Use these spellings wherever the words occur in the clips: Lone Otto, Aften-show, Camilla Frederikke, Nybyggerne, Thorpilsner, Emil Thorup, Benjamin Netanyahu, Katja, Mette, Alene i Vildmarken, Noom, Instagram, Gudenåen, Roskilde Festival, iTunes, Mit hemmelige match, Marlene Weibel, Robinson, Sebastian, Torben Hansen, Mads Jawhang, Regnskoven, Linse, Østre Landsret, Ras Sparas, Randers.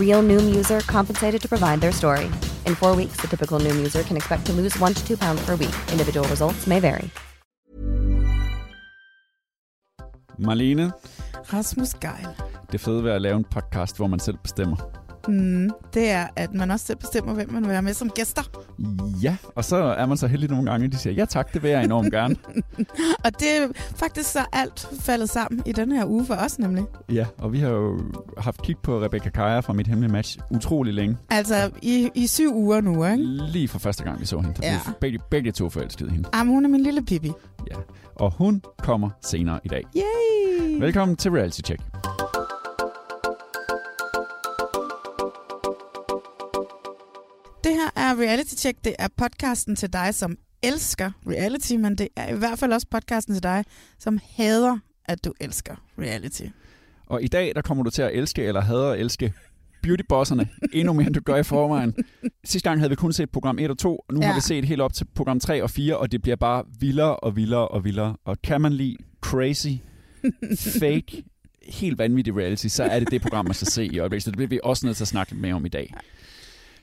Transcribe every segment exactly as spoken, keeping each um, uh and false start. Real Noom user compensated to provide their story. In four weeks, the typical Noom user can expect to lose one to two pounds per week. Individual results may vary. Marlene. Rasmus Geil. Det fede ved at lave en podcast, hvor man selv bestemmer. Mm, det er, at man også selv bestemmer, hvem man vil være med som gæster. Ja, og så er man så heldig nogle gange, at de siger, ja tak, det vil jeg enormt gerne. Og det er faktisk så alt faldet sammen i den her uge for os nemlig. Ja, og vi har jo haft kig på Rebecca Kaja fra Mit Hemmelige Match utrolig længe. Altså i, i syv uger nu, ikke? Lige fra første gang, vi så hende. Ja. Begge, begge to forelskede hende. Jamen, hun er min lille Pippi. Ja, og hun kommer senere i dag. Yay! Velkommen til Reality Check. Det her er Reality Check. Det er podcasten til dig, som elsker reality, men det er i hvert fald også podcasten til dig, som hader, at du elsker reality. Og i dag, der kommer du til at elske eller hader at elske Beauty Bosserne endnu mere, end du gør i forvejen. Sidste gang havde vi kun set program et og to, og nu ja. har vi set helt op til program tre og fire, og det bliver bare vildere og vildere og vildere. Og kan man lide crazy, fake, helt vanvittig reality, så er det det program, man skal se i øjeblikket. Så det bliver vi også nødt til at snakke mere om i dag.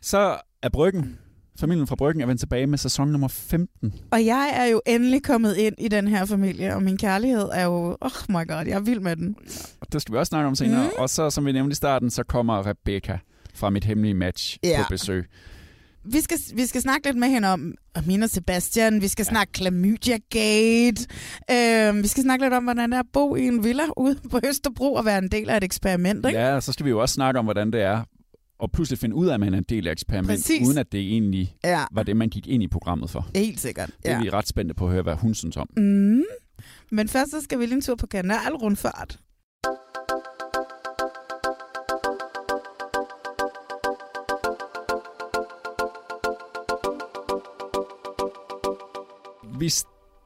Så er Bryggen, familien fra Bryggen, er vendt tilbage med sæson nummer femten. Og jeg er jo endelig kommet ind i den her familie, og min kærlighed er jo, oh my god, jeg er vild med den. Ja, og det skal vi også snakke om senere. Mm. Og så, som vi nævnte i starten, så kommer Rebecca fra Mit Hemmelige Match ja. på besøg. Vi skal, vi skal snakke lidt med hende om Mina og Sebastian, vi skal ja. snakke Chlamydia Gate, øh, vi skal snakke lidt om, hvordan det er at bo i en villa ude på Østerbro og være en del af et eksperiment, ikke? Ja, så skal vi jo også snakke om, hvordan det er og pludselig finde ud af, at man er en del af eksperiment, Præcis. uden at det egentlig ja. var det, man gik ind i programmet for. Helt sikkert. Ja. Det er vi ret spændte på at høre, hvad hun synes om. Mm. Men først så skal vi lige en tur på kanalrundfart. Vi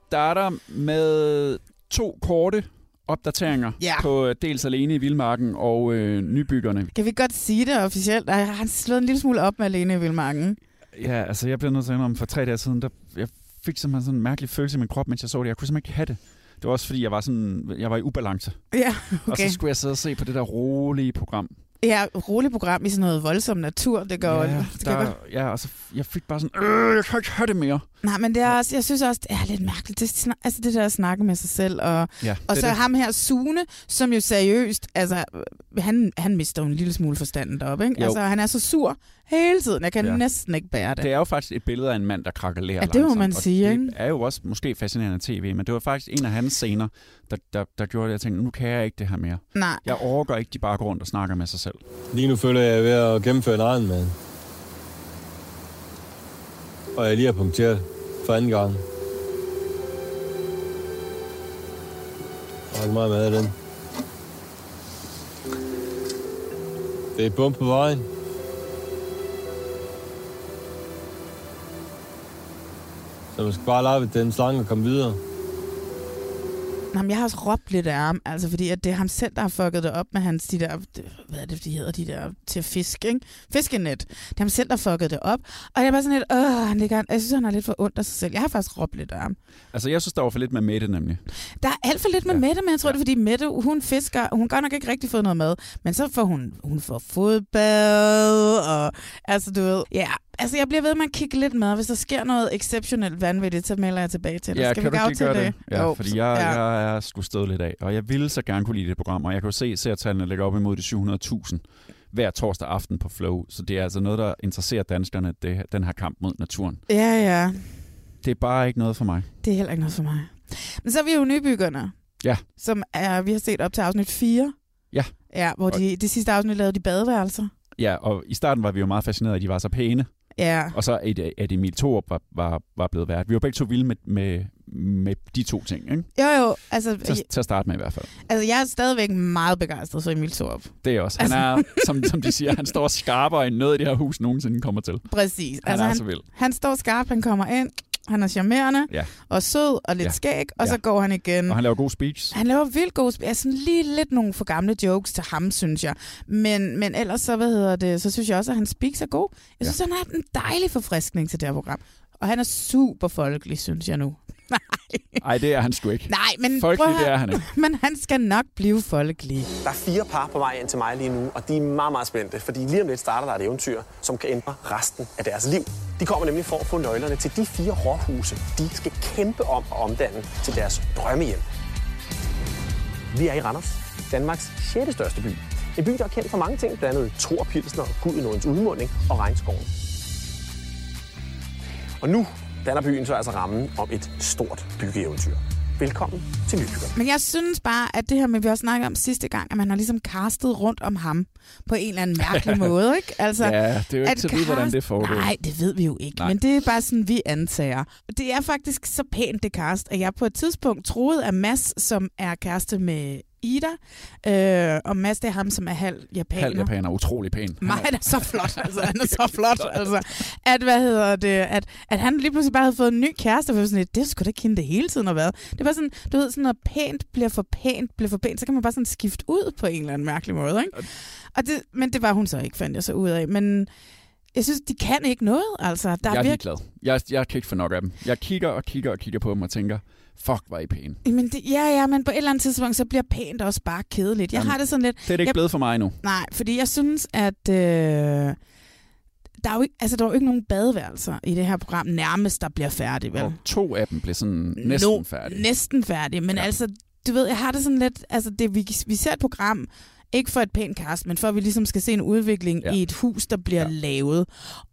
starter med to korte opdateringer yeah. på dels Alene i Vildmarken og øh, Nybyggerne. Kan vi godt sige det officielt? Jeg har slået en lille smule op med Alene i Vildmarken. Ja, altså jeg blev nødt til at indrømme for tre dage siden, der jeg fik simpelthen sådan en mærkelig følelse i min krop, mens jeg så det. Jeg kunne simpelthen ikke have det. Det var også fordi, jeg var, sådan, jeg var i ubalance. Ja, yeah, okay. Og så skulle jeg sidde og se på det der rolige program. Ja, roligt program i sådan noget voldsom natur, det går ja, der, ja, altså, jeg fik bare sådan, øh, jeg kan ikke høre det mere. Nej, men det er også, jeg synes også, det er lidt mærkeligt, det, altså det der at snakke med sig selv, og, ja, og så det. ham her, Sune, som jo seriøst, altså, han, han mister jo en lille smule forstanden deroppe, ikke? Jo. Altså, han er så sur hele tiden, jeg kan ja. næsten ikke bære det. Det er jo faktisk et billede af en mand, der krakelerer langsomt. Ja, det må man sige, ikke? Det er jo også måske fascinerende tv, men det var faktisk en af hans scener, der, der, der gjorde det, jeg tænkte, nu kan jeg ikke det her mere. Nej. Jeg overgår ikke, de bare går rundt og snakker med sig selv. Lige nu føler jeg, at jeg er ved at gennemføre en egen mand. Og jeg lige har punkteret for anden gang. Jeg har ikke meget mad af den. Det er et bump på vejen. Så man skal bare lade den slange og komme videre. Jamen, jeg har også råbt lidt af ham, altså, fordi at det er ham selv, der har fucket det op med hans, de der, hvad er det, de hedder, de der til fisk, ikke? Fiskenet. Det er ham selv, der fucket det op. Og jeg er bare sådan lidt, åh, han ligger, jeg synes, han er lidt for ondt af sig selv. Jeg har faktisk råbt lidt af ham. Altså, jeg synes, der var for lidt med Mette, nemlig. Der er alt for lidt med ja. Mette, men jeg tror, ja. det er, fordi Mette, hun fisker, hun godt nok ikke rigtig fået noget mad, men så får hun, hun får fodbad, og altså, du ved, ja. Yeah. Altså, jeg bliver ved med at kigge lidt med, hvis der sker noget exceptionelt vanvittigt, så melder jeg tilbage til dig. Ja, skal kan vi du ikke gøre det? det? Ja, jo, fordi jeg, ja. jeg er sgu stået lidt af, og jeg ville så gerne kunne lide det program, og jeg kan jo se seertallene ligger op imod de syv hundrede tusind hver torsdag aften på Flow, så det er altså noget, der interesserer danskerne, det, den her kamp mod naturen. Ja, ja. Det er bare ikke noget for mig. Det er heller ikke noget for mig. Men så er vi jo Nybyggerne, ja. Som er, vi har set op til afsnit fire. Ja. Ja, hvor de, det sidste afsnit lavede de badeværelser. Ja, og i starten var vi jo meget fascinerede, at de var så pæne. Ja. Og så at, at Emil Thorup var, var, var blevet vært. Vi var begge to vilde med, med, med de to ting, ikke? Jo, jo. Altså, til, til at starte med i hvert fald. Altså, jeg er stadigvæk meget begejstret for Emil Thorup. Det er også. Han altså... er, som, som de siger, han står skarpere end noget i det her hus nogensinde kommer til. Præcis. Han altså, er han, så vild. Han står skarp, han kommer ind. Han er charmerende, ja. Og sød og lidt ja. Skæg, og ja. Så går han igen. Og han laver gode speeches. Han laver vildt gode speeches. Altså lige lidt nogle for gamle jokes til ham, synes jeg. Men, men ellers så, hvad hedder det, så synes jeg også, at han speaks er god. Jeg synes, ja. Han har en dejlig forfriskning til det her program. Og han er super folkelig, synes jeg nu. Nej. Ej, det er han sgu ikke. Nej, men folkelig, det er han ikke. Men han skal nok blive folkelig. Der er fire par på vej ind til mig lige nu, og de er meget, meget spændte, fordi lige om lidt starter der et eventyr, som kan ændre resten af deres liv. De kommer nemlig for at få nøglerne til de fire råhuse, de skal kæmpe om at omdanne til deres drømmehjem. Vi er i Randers, Danmarks sjette største by. En by, der er kendt for mange ting, blandt andet Thorpilsner, Gudenåens udmunding og regnskoven. Og nu danner byen så altså rammen om et stort byggeeventyr. Velkommen til Nybyggerne. Men jeg synes bare, at det her med, vi også snakkede om sidste gang, at man har ligesom castet rundt om ham på en eller anden mærkelig måde, ikke? Altså, ja, det er jo ikke til at vide, hvordan det foregår. Nej, det ved vi jo ikke, nej. Men det er bare sådan, vi antager. Det er faktisk så pænt, det cast, at jeg på et tidspunkt troede, at Mads, som er kæreste med Ida, øh, og Mads, det er ham, som er halv japaner. Halv japaner, utrolig pæn. Nej, han er så flot, altså. Han er så flot, altså. At, hvad hedder det, at, at han lige pludselig bare havde fået en ny kæreste, for sådan lidt, det skulle da kende det hele tiden, og hvad. Det er bare sådan, du ved, sådan noget pænt bliver for pænt, bliver for pænt, så kan man bare sådan skifte ud på en eller anden mærkelig måde, ikke? Og det, men det var hun så ikke, fandt jeg så ud af, men... Jeg synes, de kan ikke noget, altså. Der jeg er virkelig glad. Jeg, jeg kan ikke få nok af dem. Jeg kigger og kigger og kigger på dem og tænker, fuck, hvor er I pæne. Men det, ja, ja, men på et eller andet tidspunkt, så bliver pænt også bare kedeligt. Jeg Jamen, har det sådan lidt... Det er det ikke jeg, blevet for mig endnu. Nej, fordi jeg synes, at... Øh Der er jo ikke, altså, der er jo ikke nogen badeværelser i det her program, nærmest der bliver færdig, vel? Og to af dem bliver sådan næsten no, færdige. Næsten færdige, men ja. Altså, du ved, jeg har det sådan lidt... Altså, det, vi, vi ser et program... Ikke for et pænt cast, men for at vi ligesom skal se en udvikling ja. I et hus, der bliver ja. Lavet.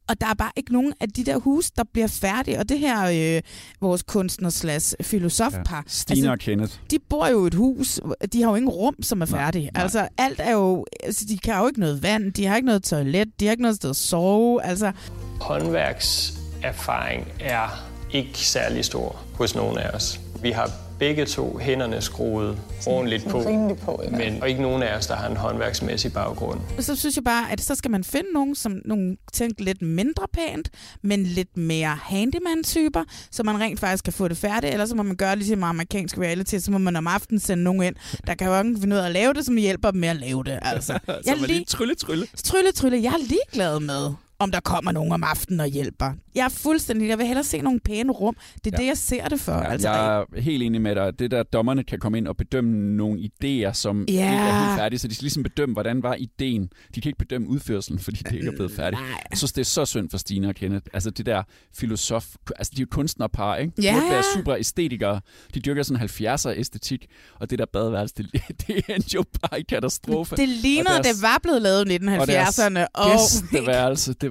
Og der er bare ikke nogen af de der hus, der bliver færdige. Og det her, øh, vores kunstner slash filosofpar. Ja. Stina altså, og Kenneth. De bor jo i et hus, de har jo ingen rum, som er færdige. Nej. Altså alt er jo, altså, de kan jo ikke noget vand, de har ikke noget toilet, de har ikke noget sted at sove. Altså. Håndværkserfaring er ikke særlig stor hos nogen af os. Vi har begge to hænderne skruede ordentligt på, på ja. Men og ikke nogen af os, der har en håndværksmæssig baggrund. Så synes jeg bare, at så skal man finde nogen, som nogle tænker lidt mindre pænt, men lidt mere handyman-typer, så man rent faktisk kan få det færdigt, eller så må man gøre ligesom amerikansk reality, så må man om aftenen sende nogen ind, der kan jo ikke finde ud af at lave det, som hjælper dem med at lave det. Altså. Jeg så man lige lig... trylle, trylle. Trylle, trylle. Jeg er ligeglad med, om der kommer nogen om aftenen og hjælper. Jeg er fuldstændig... Jeg vil hellere se nogle pæne rum. Det er ja. Det, jeg ser det for. Ja, altså, jeg er helt enig med dig. Det der, dommerne kan komme ind og bedømme nogle idéer, som ja. Ikke er helt færdige. Så de skal ligesom bedømme, hvordan var ideen. De kan ikke bedømme udførselen, fordi det ikke er blevet færdigt. Nej. Jeg synes, det er så synd for Stine og Kenneth. Altså det der filosof... Altså de er jo kunstnerpar, ikke? De ja. Burde være super æstetikere. De dyrker sådan halvfjerdser æstetik. Og det der badeværelse, det, det er jo bare en katastrofe. Det ligner, deres, det var blevet lavet i nitten halvfjerdserne. Og gæsteværelse, det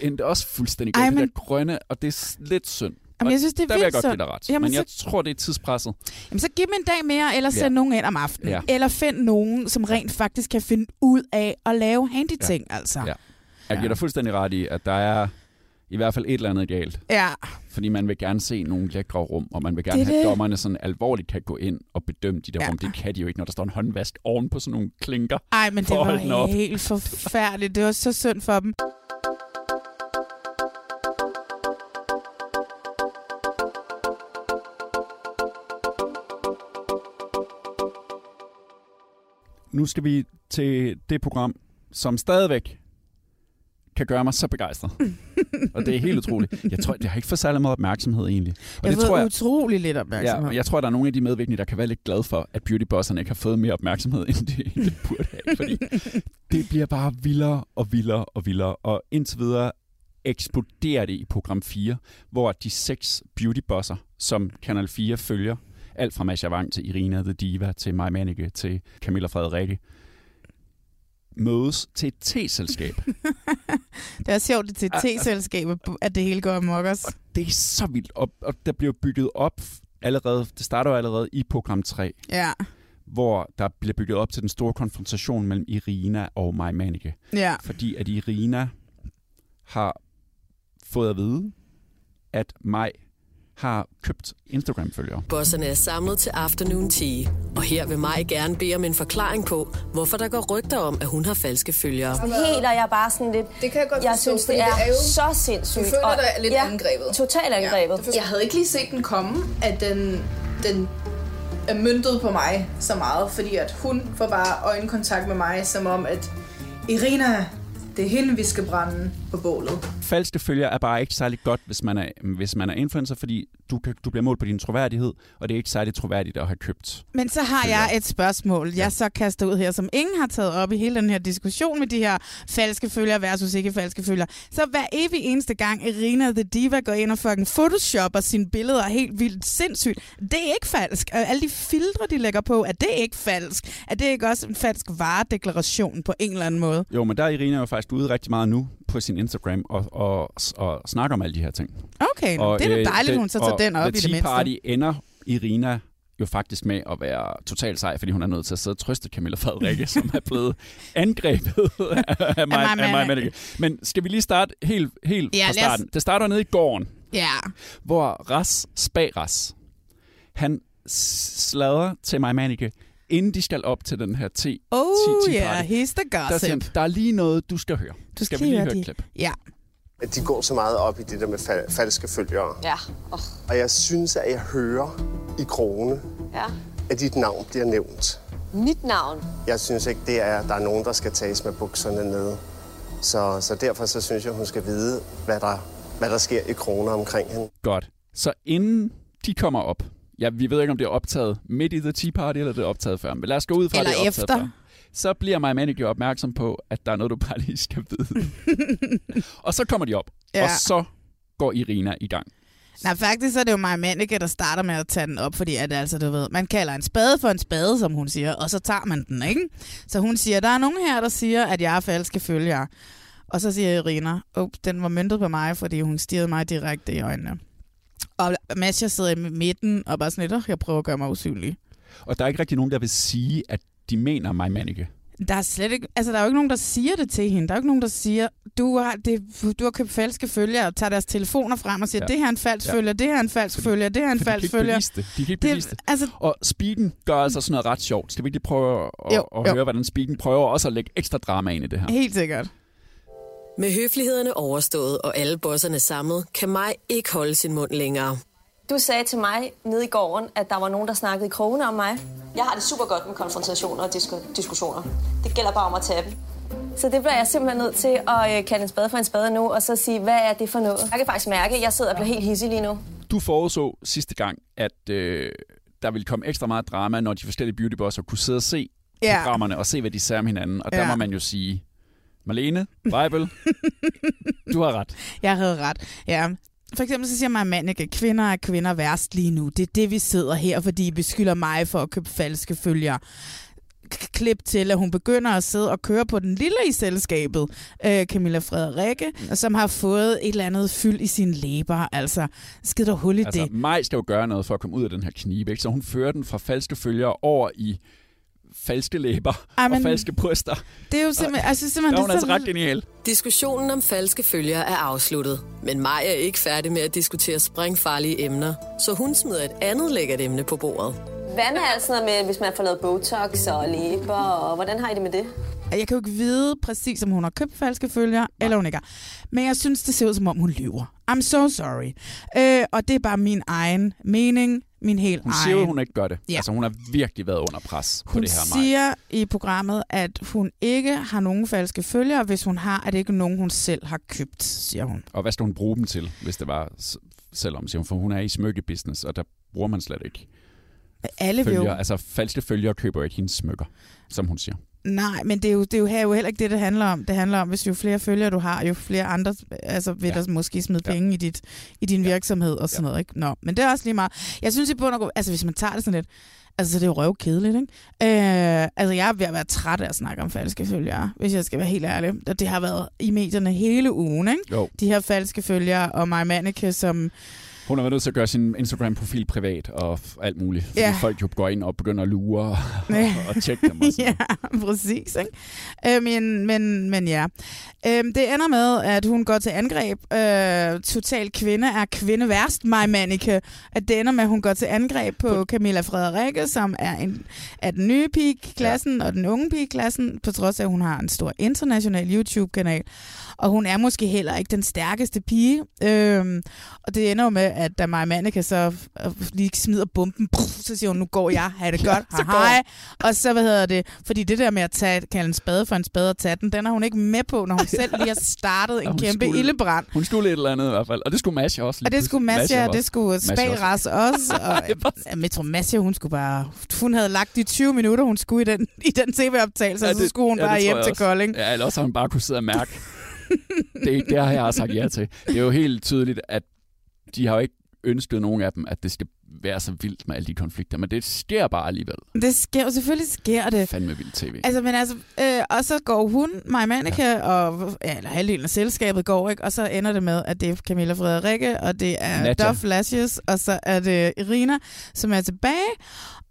endte også fuldstændig godt, det men... der grønne, og det er lidt synd. Jamen, jeg synes, det er der vil jeg godt give dig ret, jamen, men så... jeg tror, det er tidspresset. Jamen så giv mig en dag mere, eller send ja. Nogen ind om aftenen. Ja. Eller find nogen, som rent faktisk kan finde ud af at lave handy-ting, ja. Altså. Ja. Jeg giver dig fuldstændig ret i, at der er i hvert fald et eller andet galt. Ja. Fordi man vil gerne se nogle lækre rum, og man vil gerne det have det. Dommerne sådan alvorligt kan gå ind og bedømme de der ja. Rum. Det kan de jo ikke, når der står en håndvask oven på sådan nogle klinker. Ej, men det var helt forfærdeligt. Det var så synd for dem. Nu skal vi til det program, som stadigvæk kan gøre mig så begejstret. Og det er helt utroligt. Jeg tror, jeg har ikke fået særlig meget opmærksomhed egentlig. Og jeg det tror jeg utrolig lidt opmærksomhed. Ja, jeg tror, der er nogle af de medvirkende, der kan være lidt glade for, at Beauty Bosserne ikke har fået mere opmærksomhed, end det, end det burde have. Fordi det bliver bare vildere og vildere og vildere. Og indtil videre eksploderer det i program fire, hvor de seks Beauty Bosser, som Kanal fire følger, alt fra Mads Jawhang til Irina, The Diva, til My Manike, til Camilla Fredrikke, mødes til et teselskab. Det er sjovt, det til et teselskab, at det hele går amok os. Og det er så vildt, og, og der bliver bygget op allerede, det starter jo allerede i program tre, ja, hvor der bliver bygget op til den store konfrontation mellem Irina og My Manike. Ja. Fordi at Irina har fået at vide, at Maj har købt Instagram-følgere. Bosserne er samlet til afternoon tea, og her vil Maj gerne bede om en forklaring på, hvorfor der går rygter om, at hun har falske følgere. Helt, og jeg bare sådan lidt... Det kan jeg godt jeg synes, det er, det er jo, så sindssygt. Du føler dig lidt ja, angrebet. Totalt angrebet. Ja, jeg havde ikke lige set den komme, at den, den er møntet på mig så meget, fordi at hun får bare øjenkontakt med mig, som om at Irina... Det er hende, vi skal brænde på bålet. Falske følgere er bare ikke særlig godt, hvis man er, hvis man er influencer, fordi du, kan, du bliver målt på din troværdighed, og det er ikke særlig troværdigt at have købt. Men så har følgere. Jeg et spørgsmål, jeg ja. så kaster ud her, som ingen har taget op i hele den her diskussion med de her falske følgere versus ikke falske følgere. Så hver evig eneste gang Irina The Diva går ind og fucking photoshopper sine billeder helt vildt sindssygt, det er ikke falsk. Og alle de filtre, de lægger på, er det ikke falsk? Er det ikke også en falsk varedeklaration på en eller anden måde? Jo, men der er Irina jo faktisk ude rigtig meget nu på sin Instagram og, og, og snakker om alle de her ting. Okay, og, det er da dejligt, øh, hun så tager den op i det mindste. Og The Tea Party ender Irina jo faktisk med at være totalt sej, fordi hun er nødt til at sidde og trøste Camilla Fredrikke, som er blevet angrebet af mig. Med det. Men skal vi lige starte helt, helt ja, fra starten? Det starter nede i gården, ja. hvor Ras Sparas, han sladrer til My Manike, inden de skal op til den her te. Oh yeah, he's the gossip. Der, der er lige noget, du skal høre. Du skal, skal vi lige høre de. Et klip? Ja. At de går så meget op i det der med fal- falske følgere. Ja. Oh. Og jeg synes, at jeg hører i krogene, ja. at dit navn bliver nævnt. Mit navn? Jeg synes ikke, det er, at der er nogen, der skal tages med bukserne nede. Så, så derfor så synes jeg, hun skal vide, hvad der, hvad der sker i krogene omkring hende. Godt. Så inden de kommer op, ja, vi ved ikke, om det er optaget midt i The Tea Party, eller det er optaget før. Men lad os gå ud fra, eller det er optaget efter. Før. Så bliver My Manike jo opmærksom på, at der er noget, du bare lige skal vide. Og så kommer de op, ja. og så går Irina i gang. Nej, faktisk så er det jo My Manike, der starter med at tage den op, fordi at, altså, du ved, man kalder en spade for en spade, som hun siger, og så tager man den, ikke? Så hun siger, der er nogen her, der siger, at jeg er falske følger. Og så siger Irina, oh, den var møntet på mig, fordi hun stirrede mig direkte i øjnene. Og Mascha sidder i midten og bare sådan lidt, jeg prøver at gøre mig usynlig. Og der er ikke rigtig nogen, der vil sige, at de mener My Manike. Der er slet ikke, altså der er jo ikke nogen, der siger det til hende. Der er jo ikke nogen, der siger, du har, det, du har købt falske følgere, og tager deres telefoner frem og siger, ja. det her er en falsk ja. følger, det her er en falsk fordi, følger, det her er en falsk følger. De kan ikke bevise det. Altså... Og Speeden gør altså sådan noget ret sjovt. Skal vi ikke prøve at, jo, at jo. høre, hvordan Speeden prøver også at lægge ekstra drama ind i det her? Helt sikkert. Med høflighederne overstået og alle bosserne samlet, kan Maj ikke holde sin mund længere. Du sagde til mig nede i gården, at der var nogen, der snakkede i krogene om mig. Jeg har det super godt med konfrontationer og disk- diskussioner. Det gælder bare om at tabe. Så det bliver jeg simpelthen nødt til at kalde en spade for en spade nu, og så sige, hvad er det for noget? Jeg kan faktisk mærke, at jeg sidder og bliver helt hissig lige nu. Du foreså sidste gang, at øh, der ville komme ekstra meget drama, når de forskellige beautybosser kunne sidde og se yeah. programmerne og se, hvad de sagde om hinanden. Og yeah. der må man jo sige... Marlene, Weibel, du har ret. Jeg havde ret, ja. For eksempel så siger My Manike, kvinder er kvinder værst lige nu. Det er det, vi sidder her, fordi I beskylder mig for at købe falske følgere. Klip til, at hun begynder at sidde og køre på den lille i selskabet, øh, Camilla Frederikke, som har fået et eller andet fyld i sine læber. Altså, skid der hul i altså, det. Altså, Maj skal jo gøre noget for at komme ud af den her knibe, ikke? Så hun fører den fra falske følgere over i... falske læber Ej, og falske bryster. Det er jo simpelthen... Altså, simpelthen der er hun altså ret genial. Diskussionen om falske følger er afsluttet, men Maj er ikke færdig med at diskutere sprængfarlige emner, så hun smider et andet lækkert emne på bordet. Hvad med alt sådan noget med, hvis man får lavet botox og læber, og hvordan har I det med det? Jeg kan jo ikke vide præcis, om hun har købt falske følger, Nej. eller hun ikke har. Men jeg synes, det ser ud, som om hun lyver. I'm so sorry. Øh, og det er bare min egen mening. Min helt hun siger jo, hun ikke gør det. Ja. Altså, hun har virkelig været under pres hun på det her. Hun siger meget. I programmet, at hun ikke har nogen falske følgere. Hvis hun har, er det ikke nogen, hun selv har købt, siger hun. Og hvad skal hun bruge dem til, hvis det var selvom, siger hun? For hun er i smykkebusiness, og der bruger man slet ikke alle følger. Jo... Altså, falske følgere køber ikke hendes smykker, som hun siger. Nej, men det er, jo, det er jo her jo heller ikke det, det handler om. Det handler om, hvis jo flere følgere du har, jo flere andre altså, vil ja. der måske smide ja. penge i, dit, i din ja. virksomhed og sådan ja. noget. Ikke? Nå, men det er også lige meget. Jeg synes i bund og grund, altså hvis man tager det sådan lidt, altså så det er jo røvkedeligt, ikke? Øh, altså jeg er ved at være træt af at snakke om falske følgere, hvis jeg skal være helt ærlig. Det har været i medierne hele ugen, ikke? Jo. De her falske følgere og My Manike, som... Hun har været nødt til at gøre sin Instagram-profil privat og alt muligt. Fordi yeah. folk jo går ind og begynder at lure og, yeah. og, og tjekke dem. Og ja, præcis. Ikke? Øh, men, men, men ja. Øh, det ender med, at hun går til angreb. Øh, total kvinde er kvinde værst, My Manike. At det ender med, at hun går til angreb på Camilla Fredrikke, som er, en, er den nye pige i klassen ja. og den unge pige i klassen, på trods af, at hun har en stor international YouTube-kanal. Og hun er måske heller ikke den stærkeste pige. Øh, og det ender jo med, at da My Manike så lige smider bomben, så siger hun, nu går jeg, har det godt, ja, så hej. Og så, hvad hedder det, fordi det der med at tage, kalde en spade for en spade og tage den, den er hun ikke med på, når hun selv lige har startet en kæmpe skulle, ildebrand. Hun skulle et eller andet i hvert fald, og det skulle Mascha også. Og det skulle Mascha, og det skulle Spagras også. Og ja, Metro Mascha, hun skulle bare, hun havde lagt de tyve minutter, hun skulle i den, i den tv-optagelse, ja, det, og så skulle hun ja, bare hjem til Kolding. Ja, eller også har hun bare kunne sidde og mærke. det, det har jeg sagt ja til. Det er jo helt tydeligt, at de har jo ikke ønsket nogen af dem, at det skal være så vildt med alle de konflikter, men det sker bare alligevel. Det sker, og selvfølgelig sker det. Fandme vildt tv. Altså, men altså, øh, og så går hun, My Manike, ja. og ja, eller halvdelen af selskabet går, ikke? Og så ender det med, at det er Camilla Frederikke, og det er Duff Lashes, og så er det Irina, som er tilbage,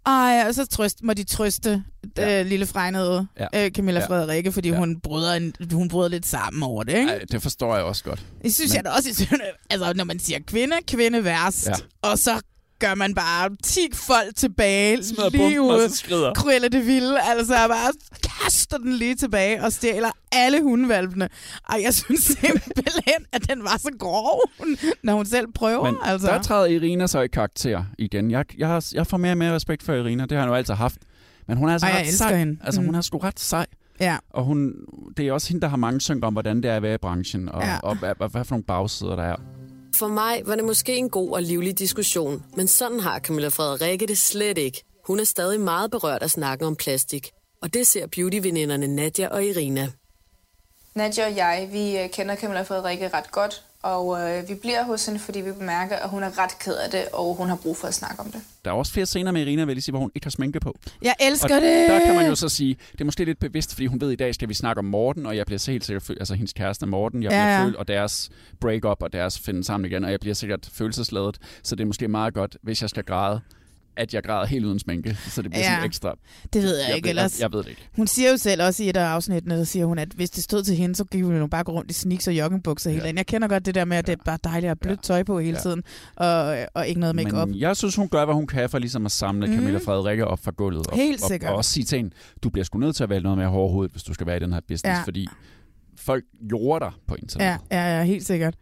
og, ja, og så trøst, må de trøste ja. øh, lille fregnede ja. øh, Camilla ja. Frederikke, fordi ja. hun, bryder en, hun bryder lidt sammen over det, ikke? Ej, det forstår jeg også godt. Det synes men... jeg da også, synes, altså, når man siger kvinde, kvinde værst, ja. og så gør man bare ti folk tilbage, smider lige ud, kryller det vilde, altså bare kaster den lige tilbage og stjæler alle hundevalpene. Og jeg synes simpelthen, at den var så grov, når hun selv prøver. Men altså. Der træder Irina så i karakter igen. Jeg, jeg, jeg får mere mere respekt for Irina, det har jeg jo altid haft. Men hun er altså og ret sej. Hende. Altså hun mm. er sgu ret sej. Ja. Og hun, det er også hende, der har mange synker om, hvordan det er at være i branchen, og, ja. og, og hvad, hvad for nogle bagsider der er. For mig var det måske en god og livlig diskussion, men sådan har Camilla Frederikke det slet ikke. Hun er stadig meget berørt af snakken om plastik, og det ser beautyveninderne Nadja og Irina. Nadja og jeg, vi kender Camilla Frederikke ret godt, og øh, vi bliver hos hende, fordi vi bemærker, at hun er ret ked af det, og hun har brug for at snakke om det. Der er også flere scener med Irina, vil jeg lige sige, hvor hun ikke har sminke på. Jeg elsker og det! Der kan man jo så sige, det er måske lidt bevidst, fordi hun ved, i dag skal vi snakke om Morten, og jeg bliver så helt sikkert, altså hendes kæreste Morten, jeg bliver ja. følt, og deres break-up, og deres finde sammen igen, og jeg bliver sikkert følelsesladet, så det er måske meget godt, hvis jeg skal græde, at jeg græder helt uden sminke, så det bliver ja. sådan ekstra. Det ved jeg, jeg ikke ved, ellers. Jeg, jeg ved det ikke. Hun siger jo selv også i et af afsnittene, der siger hun, at hvis det stod til hende, så gik hun jo bare gå rundt i sneaks og joggingbukser ja. hele tiden. Jeg kender godt det der med, at det er bare dejligt at have blødt tøj på hele ja. tiden, og, og ikke noget make-up. Men jeg synes, hun gør, hvad hun kan for ligesom at samle mm. Camilla Frederikke op fra gulvet. Og, helt sikkert. Og, og også sige til hende, du bliver sgu nødt til at vælge noget mere hård hoved, hvis du skal være i den her business, ja. fordi folk gjorde dig på internet. Ja, ja, ja, helt sikkert.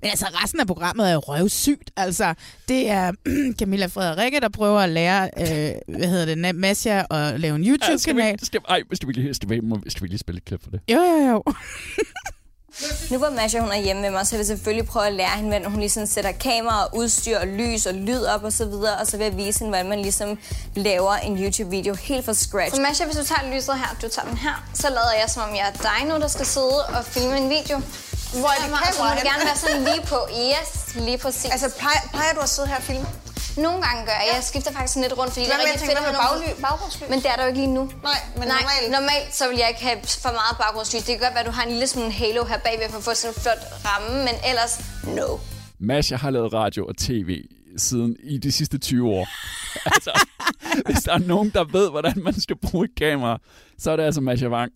Men altså, resten af programmet er jo røvsygt. Altså, det er Camilla Frederikke, der prøver at lære, øh, hvad hedder det, Mascha at lave en YouTube-kanal. Ja, skal vi, ej, skal vi, lige, skal vi, skal vi lige spille et klip for det? Jo, jo, jo. Nu hvor Mascha, hun er hjemme med mig, så vil jeg selvfølgelig prøve at lære hende, hvordan hun ligesom sætter kamera, udstyr, og lys og lyd op og så videre, og så vil jeg vise hende, hvordan man ligesom laver en YouTube-video helt fra scratch. Så Mascha, hvis du tager lyset her, du tager den her, så lader jeg, som om jeg er dig nu, der skal sidde og filme en video. Hvor er det kameraet? Altså, må det gerne være sådan lige på. Yes, lige præcis. Altså, plejer, plejer du at sidde her og filme? Nogle gange gør jeg. Jeg skifter faktisk lidt rundt, fordi hvad det er rigtig fedt at have baggrundslys. Men det er der jo ikke lige nu. Nej, men Nej, normalt. Normalt så vil jeg ikke have for meget baggrundslys. Det kan godt være, at du har en lille smule halo her bagved for at få sådan en flot ramme, men ellers no. Mascha har lavet radio og tv siden i de sidste tyve år. Altså, hvis der er nogen, der ved, hvordan man skal bruge et kamera, så er det altså Mads Jawhang.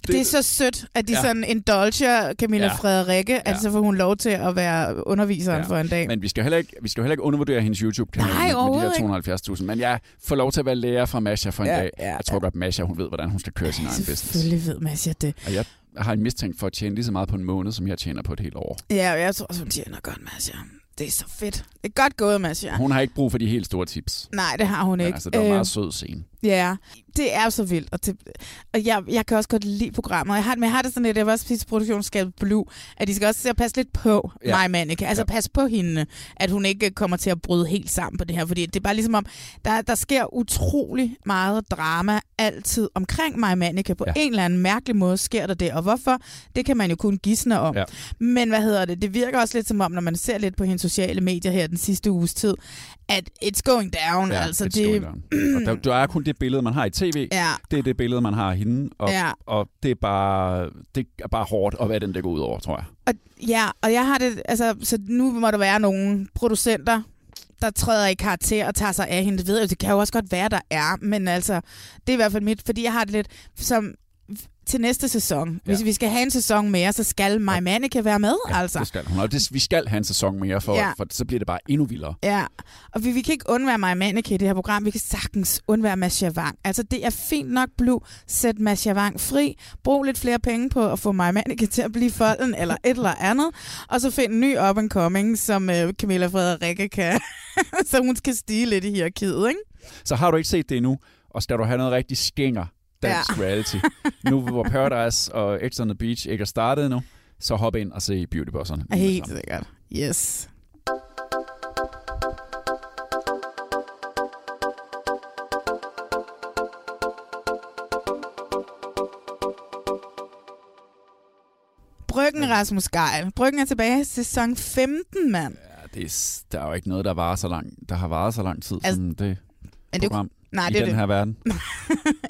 Det, det er så sødt, at de ja. sådan indulger Camilla ja. Frederikke, at ja. så får hun lov til at være underviseren ja. for en dag. Men vi skal heller ikke, vi skal heller ikke undervurdere hendes YouTube-kanal med, med de her to hundrede og halvfjerds tusind. Men jeg får lov til at være lærer fra Mascha for en ja, dag. Ja, jeg tror ja. godt, Mascha, hun ved, hvordan hun skal køre ja, sin egen business. Selvfølgelig ved Mascha det. Og jeg har en mistænkt for at tjene lige så meget på en måned, som jeg tjener på et helt år. Ja, og jeg tror også, hun tjener godt, Mascha. Det er så fedt. Det er godt gået, Mascha. Hun har ikke brug for de helt store tips. Nej, det har hun ikke. Men altså, det var en øh, meget sød scene. Ja, yeah. Det er så vildt. Og, det, og jeg, jeg kan også godt lide programmer. Jeg har, men jeg har det sådan lidt, jeg var også til produktionsskabet Blue, at de skal også se at passe lidt på ja. My Manike. Altså ja. passe på hende, at hun ikke kommer til at bryde helt sammen på det her. Fordi det er bare ligesom om, der, der sker utrolig meget drama altid omkring My Manike. På ja. en eller anden mærkelig måde sker der det. Og hvorfor? Det kan man jo kun gisne om. Ja. Men hvad hedder det? Det virker også lidt som om, når man ser lidt på hendes sociale medier her den sidste uges tid, at it's going down. Ja, altså, it's det... going down. Og der, der er kun det billede, man har i tv. Ja. Det er det billede, man har af hende. Og, ja. og det, er bare, det er bare hårdt at være den, der går ud over, tror jeg. Og, ja, og jeg har det... Altså, så nu må der være nogle producenter, der træder i karakter og tager sig af hende. Det ved jeg, det kan jo også godt være, der er. Men altså, det er i hvert fald mit... Fordi jeg har det lidt som... til næste sæson. Hvis ja. vi skal have en sæson mere, så skal My Manike være med. Ja, altså. Det skal hun. Og det, vi skal have en sæson mere, for, ja. for så bliver det bare endnu vildere. Ja, og vi, vi kan ikke undvære My Manike i det her program. Vi kan sagtens undvære Mads Jawhang. Altså, det er fint nok, Blue. Sæt Mads Jawhang fri. Brug lidt flere penge på at få My Manike til at blive folden, eller et eller andet. Og så find en ny up and coming, som øh, Camilla Fredrikke kan. Så hun skal stige lidt i hierarkiet, ikke? Så har du ikke set det endnu, og skal du have noget rigtig skænger, dansk ja. reality. Nu hvor Paradise og X on the Beach ikke er startet endnu, så hop ind og se Beauty Bosserne. Helt sikkert. Yes. Bryggen, Rasmus Geil. Bryggen er tilbage i sæson femten, mand. Ja, det er, der er jo ikke noget, der varer så lang, der har varet så lang tid altså, som det program. Det, nej, i det den det. her verden.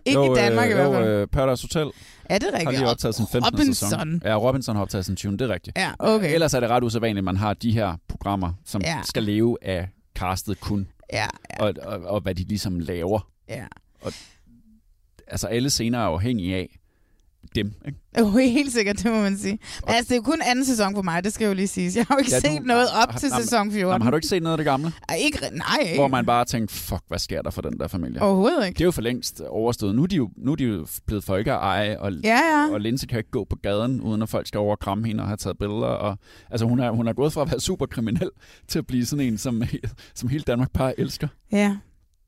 Ikke jo, i Danmark øh, i hvert fald. Jo, øh, Paradise Hotel ja, det er rigtigt. Har lige optaget sin femtende Robinson. Sæson. Ja, Robinson har optaget sin tyvende Det er rigtigt. Ja, okay. Ellers er det ret usædvanligt, at man har de her programmer, som ja. skal leve af castet kun. Ja, ja. Og, og, og hvad de ligesom laver. Ja. Og, altså alle scener er afhængige af dem. Ikke? Jo, helt sikkert, det må man sige. Men altså, det er jo kun anden sæson for mig, det skal jo lige siges. Jeg har jo ikke ja, set du, noget op har, til jamen, sæson fjorten. Jamen, har du ikke set noget af det gamle? Ej, ikke, nej. Hvor man bare tænkte, fuck, hvad sker der for den der familie? Overhovedet ikke. Det er jo for længst overstået. Nu er de jo, nu er de jo blevet folkeeje, og, ja, ja. og Linse kan ikke gå på gaden, uden at folk skal over og kramme hende og have taget billeder. Og, altså, hun er, hun er gået fra at være superkriminel til at blive sådan en, som, som hele Danmark bare elsker. Ja.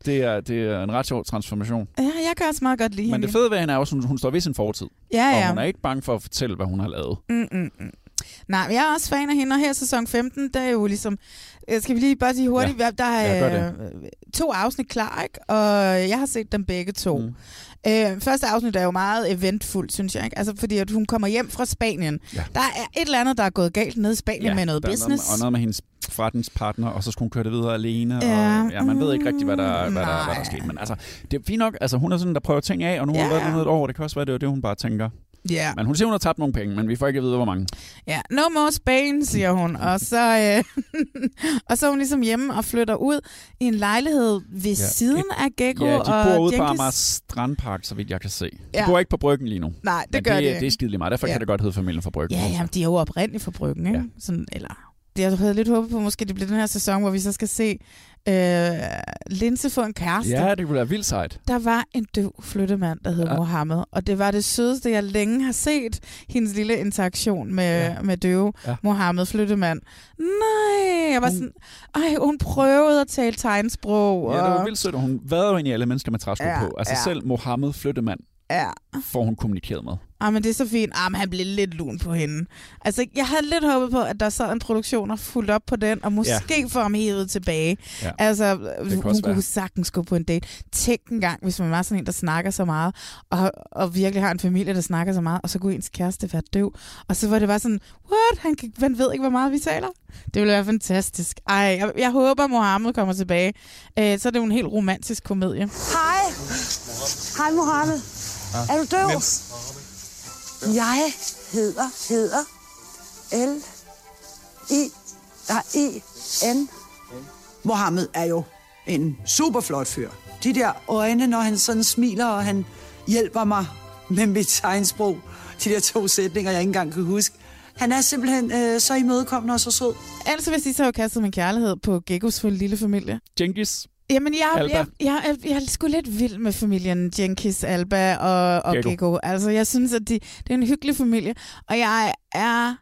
Det er, det er en ret sjov transformation. Ja, jeg kan også meget godt lide Men hende. Det fede ved hende er også, hun, hun står ved sin fortid. Ja, ja. Og hun er ikke bange for at fortælle, hvad hun har lavet. Mm, mm, mm. Nej, jeg er også fan af hende, og her sæson femten, der er jo ligesom... Skal vi lige bare sige hurtigt, ja, der er øh, to afsnit klar, ikke? Og jeg har set dem begge to. Mm. Øh, første afsnit er jo meget eventfuldt, synes jeg, ikke? Altså, fordi at hun kommer hjem fra Spanien. Ja. Der er et eller andet, der er gået galt nede i Spanien ja, med noget business. Noget, og noget med hendes forretningspartner, og så skulle hun køre det videre alene. Ja, og, ja man mm, ved ikke rigtig, hvad der, hvad der, hvad der er sket. Men altså, det er fint nok. Altså, hun er sådan, der prøver ting af, og nu har hun været noget over. Det kan også være, det er det, hun bare tænker. Yeah. Men hun siger, hun har tabt nogle penge, men vi får ikke at vide, hvor mange. Ja, yeah. No more Spain, siger hun. Og så, øh, og så er hun ligesom hjemme og flytter ud i en lejlighed ved yeah. siden af Gekko og Jenkins. Ja, de bor ude på Amars Strandpark, så vidt jeg kan se. De yeah. bor ikke på Bryggen lige nu. Nej, det men gør det, de ikke. Det er skideligt meget. Derfor yeah. kan det godt hedde familien fra Bryggen. Ja, jamen, de er jo oprindeligt fra Bryggen, ikke? Yeah. Sådan, eller... Det jeg havde lidt håbet på, måske det bliver den her sæson, hvor vi så skal se øh, Linse få en kæreste. Ja, det kunne være vildt sejt. Der var en døv flyttemand, der hed ja. Mohammed, og det var det sødeste, jeg længe har set, hendes lille interaktion med, ja. med døve ja. Mohammed flyttemand. Nej, jeg var hun... sådan, ej, hun prøvede at tale tegnsprog. Og... Ja, det var vildt sødt, og hun vadede ind i alle mennesker med træsko ja, på. Altså ja. selv Mohammed flyttemand. Ja. Får hun kommunikeret med. Ah, men det er så fint. Ah, men han blev lidt lun på hende. Altså, jeg havde lidt håbet på, at der sad en produktion og fuldt op på den, og måske ja. får ham hævet tilbage. Ja. Altså, hun kunne sagtens gå på en date. Tænk en gang, hvis man var sådan en, der snakker så meget, og, og virkelig har en familie, der snakker så meget, og så kunne ens kæreste være døv. Og så var det bare sådan, what? Han, kan, han ved ikke, hvor meget vi taler. Det ville være fantastisk. Ej, jeg, jeg håber, Mohammed kommer tilbage. Øh, så er det jo en helt romantisk komedie. Hej! Hej, Mohammed. Er du døv? Jeg hedder, hedder L I N. Mohammed er jo en superflot fyr. De der øjne, når han sådan smiler, og han hjælper mig med mit tegnsprog. De der to sætninger, jeg ikke engang kan huske. Han er simpelthen øh, så imødekommende og så sød. Altså hvis I så har kastet min kærlighed på Gekkos for en lille familie. Jenkins. Jamen, jeg, jeg, jeg, jeg, jeg er sgu lidt vild med familien Jenkins, Alba og, og Gekko. Altså, jeg synes, at de, det er en hyggelig familie. Og jeg er,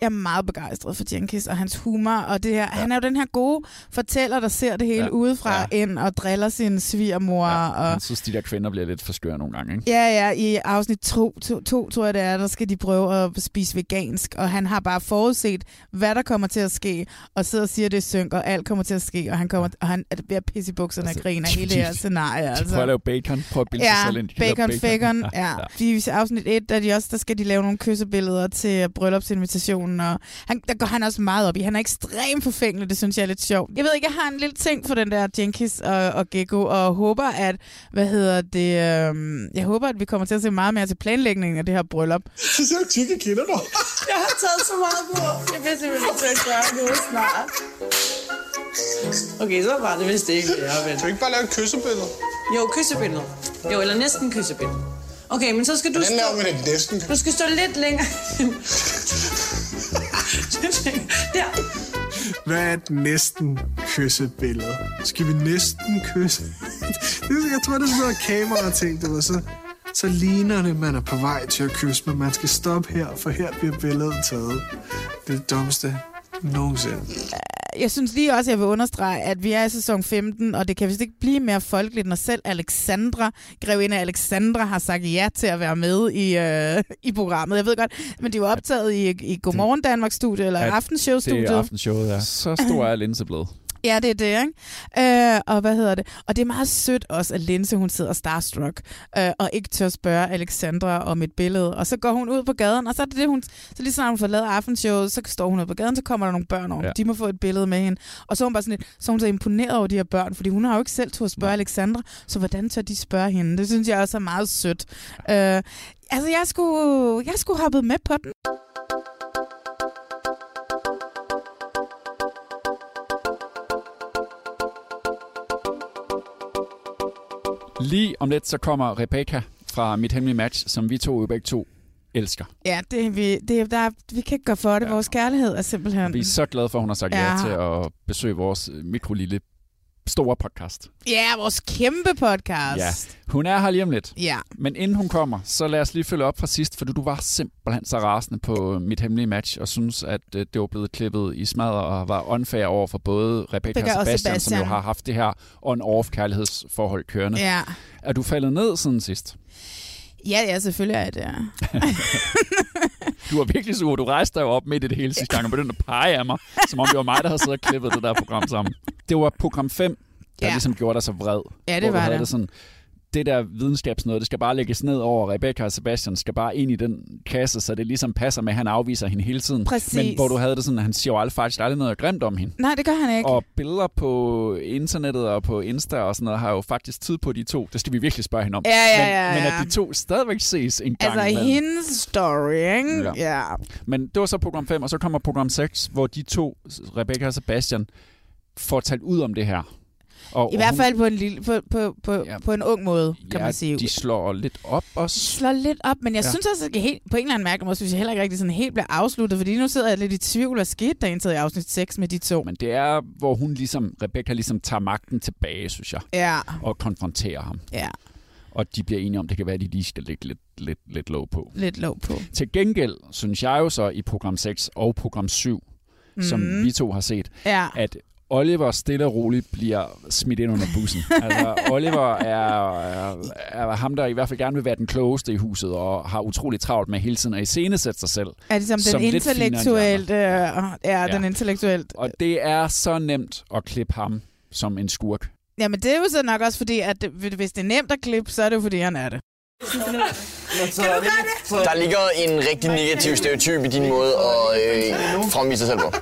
jeg er meget begejstret for Jenkins og hans humor. Og det her. Ja. Han er jo den her gode fortæller, der ser det hele ja. udefra ja. ind og driller sin svigermor. Ja. Og... Jeg synes, de der kvinder bliver lidt for skøre nogle gange, ikke? Ja, ja. I afsnit to, to, to tror jeg, det er, der skal de prøve at spise vegansk. Og han har bare forudset, hvad der kommer til at ske. Og sidder og siger, at det er synk, og alt kommer til at ske. Og han kommer og han bliver at pisse i bukserne altså, og griner hele det her scenarie. Altså. De prøver at lave bacon. Prøv at bilde ja, sig selv ind. Bacon, bacon, bacon. Ja. Ja. I afsnit et, der, de også, der skal de lave nogle kyssebilleder til bryllupsinvitation. telefonen, og han, der går han også meget op i. Han er ekstremt forfængelig, det synes jeg er lidt sjovt. Jeg ved ikke, jeg har en lille ting for den der Jenkins og, og Gekko, og håber, at, hvad hedder det, øh, jeg håber, at vi kommer til at se meget mere til planlægningen af det her bryllup. Så ser jeg tykke kinder nu. Jeg har taget så meget på. Jeg vil simpelthen til at gøre noget snart. Okay, så var det vist ikke, jeg har vendt. Kan du ikke bare lave et kyssebillede? Jo, kyssebillede. Jo, eller næsten kyssebillede. Okay, men så skal du hvordan stå... det næsten? Du skal stå lidt længere. Der. Hvad er et næsten kyssebillede? Skal vi næsten kysse? Jeg tror, det er sådan noget kamera-ting, du ved, så... så ligner det, man er på vej til at kysse, men man skal stoppe her, for her bliver billedet taget. Det er det dummeste nogensinde. Jeg synes lige også, jeg vil understrege, at vi er i sæson femten, og det kan vist ikke blive mere folkeligt, når selv Alexandra, grevinde Alexandra, har sagt ja til at være med i, øh, i programmet. Jeg ved godt, men det var optaget i, i Godmorgen Danmark-studiet, eller ja, Aften-show-studiet. Det er Aften-showet, ja. Så stor er Linse blevet. Ja, det er det, ikke? Øh, og hvad hedder det? Og det er meget sødt også, at Linse, hun sidder starstruck, øh, og ikke tør spørge Alexandra om et billede. Og så går hun ud på gaden, og så er det det, hun... Så lige snart hun får lavet Aftenshowet, så står hun ud på gaden, så kommer der nogle børn over. Ja. De må få et billede med hende. Og så er hun bare sådan lidt, så hun så imponeret over de her børn, fordi hun har jo ikke selv turde spørge Alexandra, så hvordan tør de spørge hende? Det synes jeg også er meget sødt. Øh, altså, jeg skulle, jeg skulle hoppet med på den. Lige om lidt, så kommer Rebecca fra Mit Hemmelige Match, som vi to jo begge to elsker. Ja, det, vi, det, der, vi kan ikke gøre for det. Ja. Vores kærlighed er simpelthen... Vi er så glade for, at hun har sagt ja, ja til at besøge vores mikrolille store podcast. Ja, vores kæmpe podcast. Ja. Hun er her lige om lidt. Ja. Men inden hun kommer, så lad os lige følge op fra sidst, for du var simpelthen så rasende på Mit Hemmelige Match, og synes, at det var blevet klippet i smadret og var unfair over for både Rebecca og Sebastian, Sebastian, som jo har haft det her on-off kærlighedsforhold kørende. Ja. Er du faldet ned siden sidst? Ja, ja, selvfølgelig er det. Du var virkelig sur. Du rejste dig op midt i det hele sidste gang og begyndte at pege af mig, som om det var mig, der havde siddet og klippet det der program sammen. Det var program fem, der ja. ligesom gjorde dig så vred. Ja, det var det. Det, sådan, det der videnskabsnød, det skal bare lægges ned over. Rebecca og Sebastian skal bare ind i den kasse, så det ligesom passer med, at han afviser hende hele tiden. Præcis. Men hvor du havde det sådan, at han siger jo aldrig, faktisk aldrig noget grimt om hende. Nej, det gør han ikke. Og billeder på internettet og på Insta og sådan noget har jo faktisk tid på de to. Det skal vi virkelig spørge hende om. Ja, ja, ja, ja. Men, men at de to stadigvæk ses en gang. Altså hendes story, ikke? Ja. ja. Men det var så program fem, og så kommer program seks, hvor de to, Rebecca og Sebastian, får talt ud om det her. Og I hvert fald på en, lille, på, på, på, ja, på en ung måde, kan ja, man sige. De slår lidt op også. De slår lidt op, men jeg ja. synes også, at helt, på en eller anden mærke, måske, synes jeg heller ikke rigtig sådan helt bliver afsluttet, fordi nu sidder jeg lidt i tvivl og skidt, der indtaget i afsnit seks med de to. Men det er, hvor hun ligesom, Rebecca ligesom tager magten tilbage, synes jeg, ja. og konfronterer ham. Ja. Og de bliver enige om, det kan være, at de lige skal lægge lidt, lidt, lidt låg på. Lidt låg på. Til gengæld, synes jeg jo så, i program seks og program syv, mm. som vi to har set, ja. at Oliver stille og roligt bliver smidt ind under bussen. Altså, Oliver er, er, er ham, der i hvert fald gerne vil være den klogeste i huset, og har utroligt travlt med hele tiden at iscenesætte sig selv. Er det som, som den intellektuelt? Øh, ja, ja, den intellektuelt. Og det er så nemt at klippe ham som en skurk. Jamen, det er jo så nok også fordi, at hvis det er nemt at klippe, så er det jo fordi, han er det. Der ligger en rigtig negativ stereotyp i din måde at øh, fremvise sig selv på.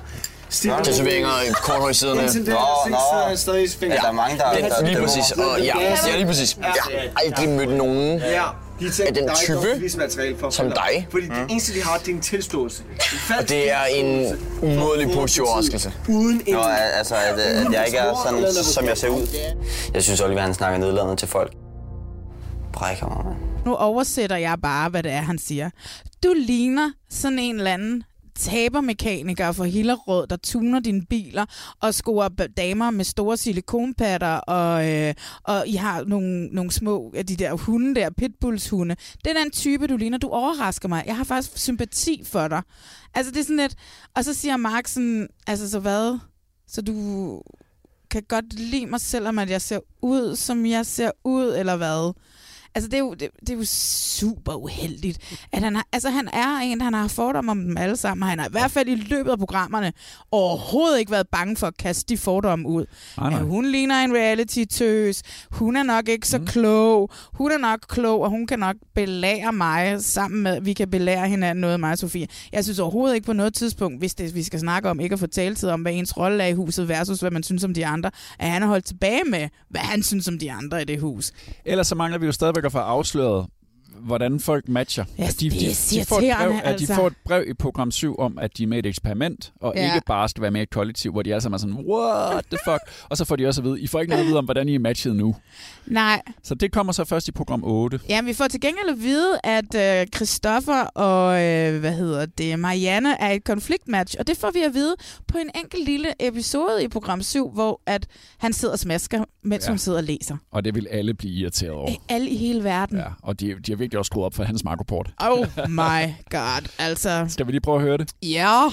Tatoveringer, korthøj siderne. Nå, nå. Ja, der er mange, der... der, der lige præcis. Og, ja, ja, lige præcis. Jeg har aldrig mødt nogen af den type som dig. Fordi det eneste, de har, det er en tilståelse. Og det er en umådelig positiv overraskelse. Nå, altså, at, at jeg ikke er sådan, som jeg ser ud. Jeg synes, Oliver, han snakker nedladende til folk. Brækker mig, man. Nu oversætter jeg bare, hvad det er, han siger. Du ligner sådan en eller anden tabermekanikere fra Hillerød, der tuner dine biler og scorer damer med store silikonpatter, og, øh, og I har nogle, nogle små af de der hunde der, pitbullshunde. Det er den type, du ligner. Du overrasker mig. Jeg har faktisk sympati for dig. Altså, det er sådan lidt... Og så siger Mark sådan, altså, så hvad? Så du kan godt lide mig, selvom at jeg ser ud, som jeg ser ud, eller hvad? Altså, det er jo, det, det er jo super uheldigt. At han, har, altså, han er en, han har fordomme om dem alle sammen. Han har i hvert fald i løbet af programmerne overhovedet ikke været bange for at kaste de fordomme ud. Ej, nej. At hun ligner en reality-tøs. Hun er nok ikke så mm. klog. Hun er nok klog, og hun kan nok belære mig sammen med, vi kan belære hinanden noget, mig og Sofie. Jeg synes overhovedet ikke på noget tidspunkt, hvis det, vi skal snakke om ikke at få taletid om, hvad ens rolle er i huset versus hvad man synes om de andre, at han har holdt tilbage med, hvad han synes om de andre i det hus. Ellers så mangler vi jo stadigvæk at få afsløret, hvordan folk matcher. Ja, de, de, de, får brev, altså. de får et brev i program syv om, at de er med et eksperiment, og ja. ikke bare skal være med et kollektiv, hvor de alle sammen er sådan, what the fuck? Og så får de også at vide, I får ikke noget at vide om, hvordan I er matchet nu. Nej. Så det kommer så først i program otte. Ja, vi får til gengæld at vide, at øh, Christoffer og øh, hvad hedder det, Marianne er et konfliktmatch, og det får vi at vide på en enkelt lille episode i program syv, hvor at han sidder og smasker, mens ja. hun sidder og læser. Og det vil alle blive irriteret over. Alle i hele verden. Ja, og de, de det er også skruet op for hans Marco-port. Oh my god, altså. Skal vi lige prøve at høre det? Ja.